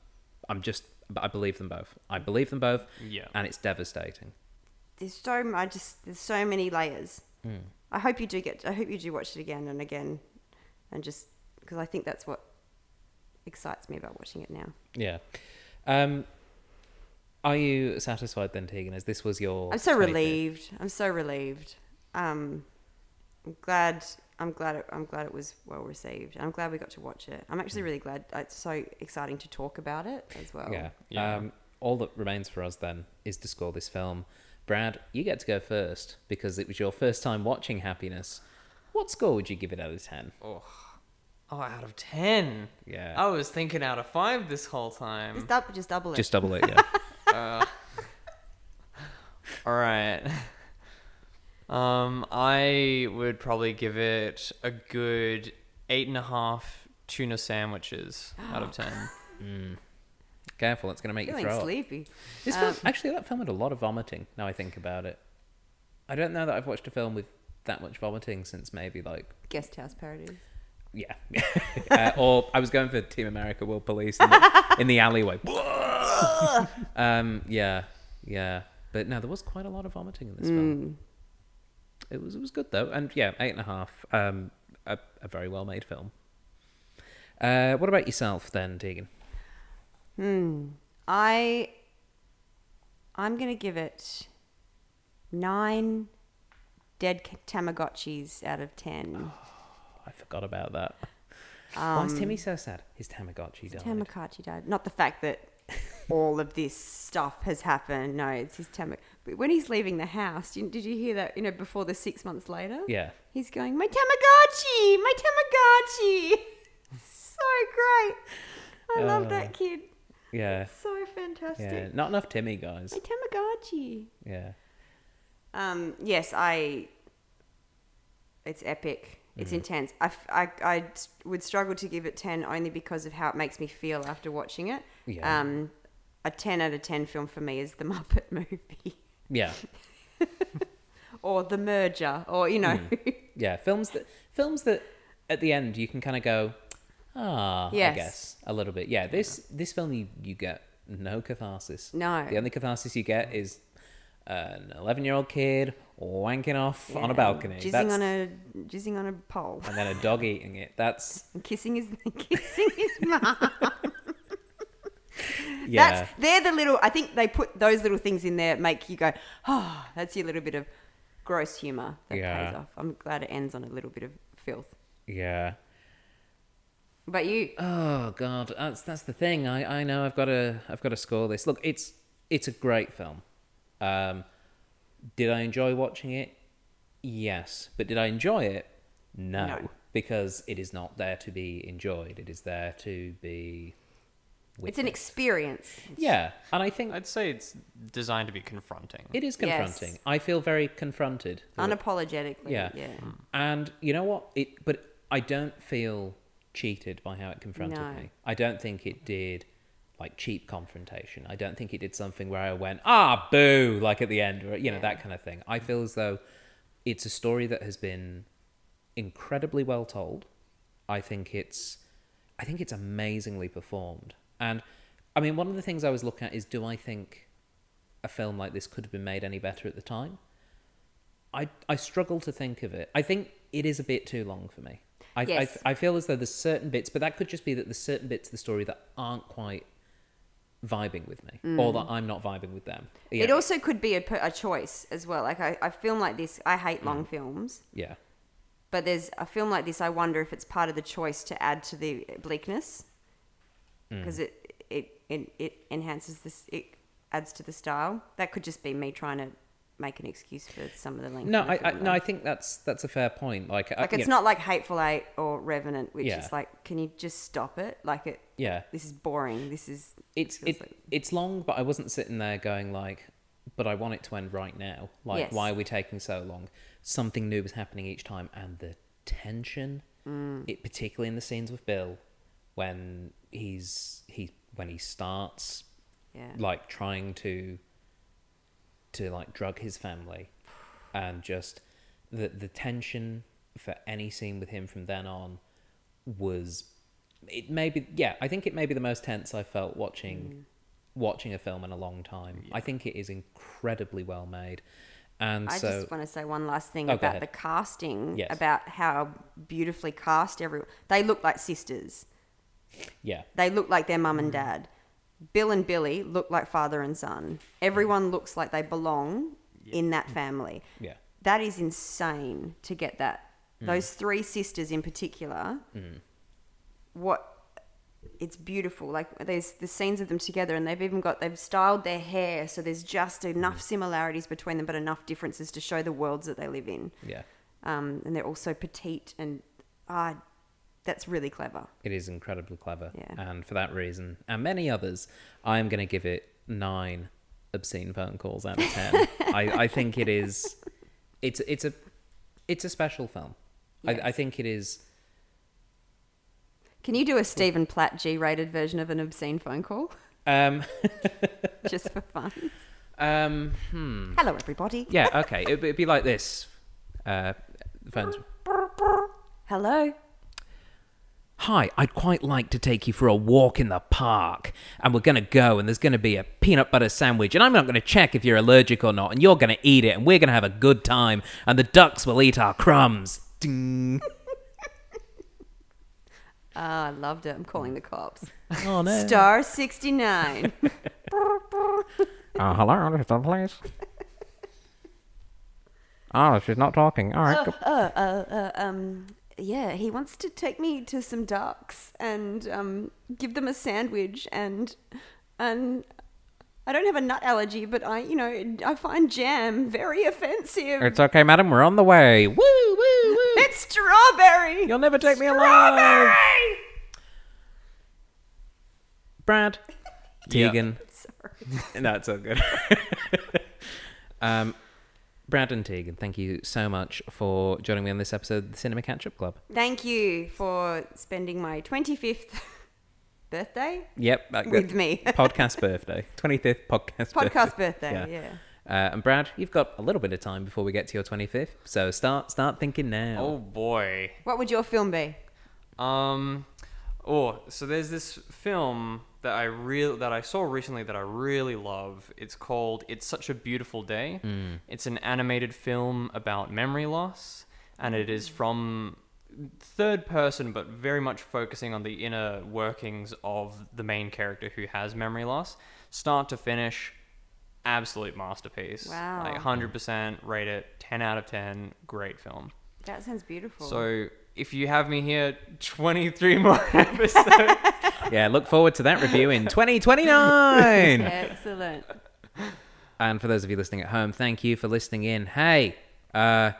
I'm just... I believe them both. I believe them both. Yeah. And it's devastating. There's so... I just... There's so many layers. Mm. I hope you do get... I hope you do watch it again and again. And just... Because I think that's what excites me about watching it now. Yeah. Um... Are you satisfied then, Tegan, as this was your... I'm so twenty-fifth? Relieved. I'm so relieved. Um, I'm glad I'm glad. It, I'm glad it was well received. I'm glad we got to watch it. I'm actually really glad. It's so exciting to talk about it as well. Yeah. yeah. Um, all that remains for us then is to score this film. Brad, you get to go first because it was your first time watching Happiness. What score would you give it out of ten? Oh, Oh, out of ten? Yeah. I was thinking out of five this whole time. Just, du- just double it. Just double it, yeah. Uh, all right. Um, I would probably give it a good eight and a half tuna sandwiches out of ten. Mm. Careful, it's going to make Feeling you throw sleepy. Up. This um, film, actually, that film had a lot of vomiting. Now I think about it, I don't know that I've watched a film with that much vomiting since maybe like Guest House Parodies. Yeah, uh, or I was going for Team America World Police in the, in the alleyway. um, yeah, yeah, but no, there was quite a lot of vomiting in this mm. film. It was it was good though, and yeah, eight and a half. Um, a, a very well made film. Uh, what about yourself then, Tegan? Hmm, I I'm gonna give it nine dead Tamagotchis out of ten. Oh. I forgot about that. Um, Why is Timmy so sad? His Tamagotchi his died. Tamagotchi died. Not the fact that all of this stuff has happened. No, it's his Tamagotchi. But when he's leaving the house, did you hear that, you know, before the six months later? Yeah. He's going, my Tamagotchi! My Tamagotchi! So great. I uh, love that kid. Yeah. It's so fantastic. Yeah. Not enough Timmy, guys. My Tamagotchi. Yeah. Um. Yes, I... It's epic. It's intense. I, I, I would struggle to give it ten only because of how it makes me feel after watching it. Yeah. Um, a ten out of ten film for me is The Muppet Movie. Yeah. Or The Merger, or, you know. Mm. Yeah, films that films that at the end you can kind of go, ah, yes. I guess, a little bit. Yeah, this this film you, you get no catharsis. No. The only catharsis you get is an eleven-year-old kid wanking off yeah, on a balcony, jizzing that's... on a jizzing on a pole, and then a dog eating it. That's and kissing his kissing his mum. Yeah, that's, they're the little. I think they put those little things in there make you go, oh, that's your little bit of gross humor that yeah. pays off. I'm glad it ends on a little bit of filth. Yeah. But you, oh god, that's that's the thing. I, I know I've got to I've got to score this. Look, it's it's a great film. Um. Did I enjoy watching it? Yes. But did I enjoy it? No. no. Because it is not there to be enjoyed. It is there to be... Witnessed. It's an experience. Yeah. And I think... I'd say it's designed to be confronting. It is confronting. Yes. I feel very confronted. Unapologetically. Yeah. yeah. And you know what? It. But I don't feel cheated by how it confronted no. me. I don't think it did... like cheap confrontation. I don't think it did something where I went, ah, boo, like at the end, or, you know, yeah. that kind of thing. I feel as though it's a story that has been incredibly well told. I think it's I think it's amazingly performed. And I mean, one of the things I was looking at is, do I think a film like this could have been made any better at the time? I I struggle to think of it. I think it is a bit too long for me. I, yes. I I feel as though there's certain bits, but that could just be that there's certain bits of the story that aren't quite vibing with me, mm. or that I'm not vibing with them. Yeah. It also could be a, a choice as well. Like I, I film like this, I hate long mm. films. Yeah. But there's a film like this, I wonder if it's part of the choice to add to the bleakness, because mm. it, it it it enhances this, it adds to the style. That could just be me trying to make an excuse for some of the length. No, I, I no, I think that's that's a fair point. Like, like I, it's know. not like Hateful Eight or Revenant, which yeah. is like, can you just stop it? Like it. Yeah. This is boring. This is. It's it, like... it's long, but I wasn't sitting there going like, but I want it to end right now. Like, yes. why are we taking so long? Something new was happening each time, and the tension, mm. it particularly in the scenes with Bill, when he's he when he starts, yeah. like trying to. to like drug his family, and just the the tension for any scene with him from then on was, it may be, yeah, I think it may be the most tense I felt watching mm. watching a film in a long time. Yeah. I think it is incredibly well made. And I so, just want to say one last thing oh, about the casting, yes. about how beautifully cast everyone. They look like sisters. Yeah. They look like their mum and dad. Bill and Billy look like father and son. Everyone looks like they belong yeah. in that family. Yeah. That is insane to get that. Mm. Those three sisters in particular, mm. what it's beautiful. Like there's the scenes of them together, and they've even got, they've styled their hair. So there's just enough mm. similarities between them, but enough differences to show the worlds that they live in. Yeah. Um, and they're also petite, and ah, uh, that's really clever. It is incredibly clever. Yeah. And for that reason, and many others, I'm going to give it nine obscene phone calls out of ten. I, I think it is... It's it's a it's a special film. Yes. I, I think it is... Can you do a Stephen Platt G-rated version of an obscene phone call? Um, Just for fun. Um, hmm. Hello, everybody. Yeah, okay. It would be like this. Uh, the phone's... Hello. Hi, I'd quite like to take you for a walk in the park, and we're going to go, and there's going to be a peanut butter sandwich, and I'm not going to check if you're allergic or not, and you're going to eat it, and we're going to have a good time, and the ducks will eat our crumbs. Ding. Oh, I loved it. I'm calling the cops. Oh, no. Star sixty-nine. uh, hello, this is the police. Oh, she's not talking. All right. Oh, uh, uh, uh, um... yeah, he wants to take me to some ducks and um, give them a sandwich, and and I don't have a nut allergy, but I, you know, I find jam very offensive. It's okay, madam, we're on the way. Woo, woo, woo. It's strawberry. You'll never take strawberry! me alive. Brad. Tegan. Yeah. Sorry. No, it's all good. um. Brad and Tegan, thank you so much for joining me on this episode of the Cinema Catch-Up Club. Thank you for spending my twenty-fifth birthday yep, that, with me. Podcast birthday. twenty-fifth podcast, podcast birthday. Podcast birthday, yeah. yeah. Uh, and Brad, you've got a little bit of time before we get to your twenty-fifth, so start start thinking now. Oh, boy. What would your film be? Um, Oh, so there's this film that I real that I saw recently that I really love. It's called It's Such a Beautiful Day. Mm. It's an animated film about memory loss, and it is from third person, but very much focusing on the inner workings of the main character who has memory loss. Start to finish, absolute masterpiece. Wow. Like one hundred percent rate it, ten out of ten, great film. That sounds beautiful. So if you have me here twenty-three more episodes. Yeah, look forward to that review in twenty twenty-nine. Excellent. And for those of you listening at home, thank you for listening in. Hey, uh,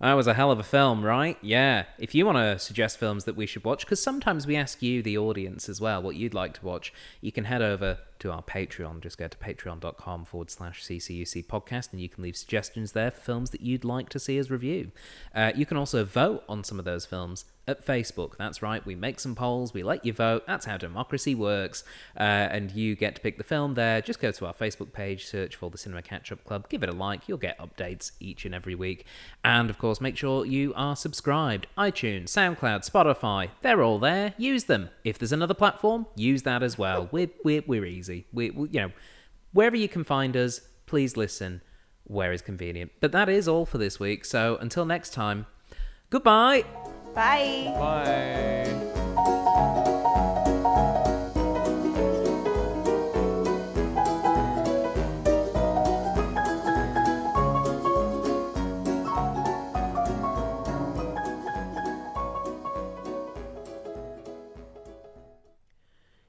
that was a hell of a film, right? Yeah. If you want to suggest films that we should watch, because sometimes we ask you, the audience, as well, what you'd like to watch, you can head over to our Patreon. Just go to patreon.com forward slash CCUC podcast, and you can leave suggestions there for films that you'd like to see us review. Uh, you can also vote on some of those films at Facebook. That's right, we make some polls, we let you vote, that's how democracy works, uh, and you get to pick the film there. Just go to our Facebook page, search for the Cinema Catch-Up Club, give it a like, you'll get updates each and every week. And of course, make sure you are subscribed. iTunes, SoundCloud, Spotify, they're all there, use them. If there's another platform, use that as well. We're, we're, we're easy. We, we, you know, wherever you can find us, please listen where is convenient. But that is all for this week, so until next time, goodbye! Bye! Bye!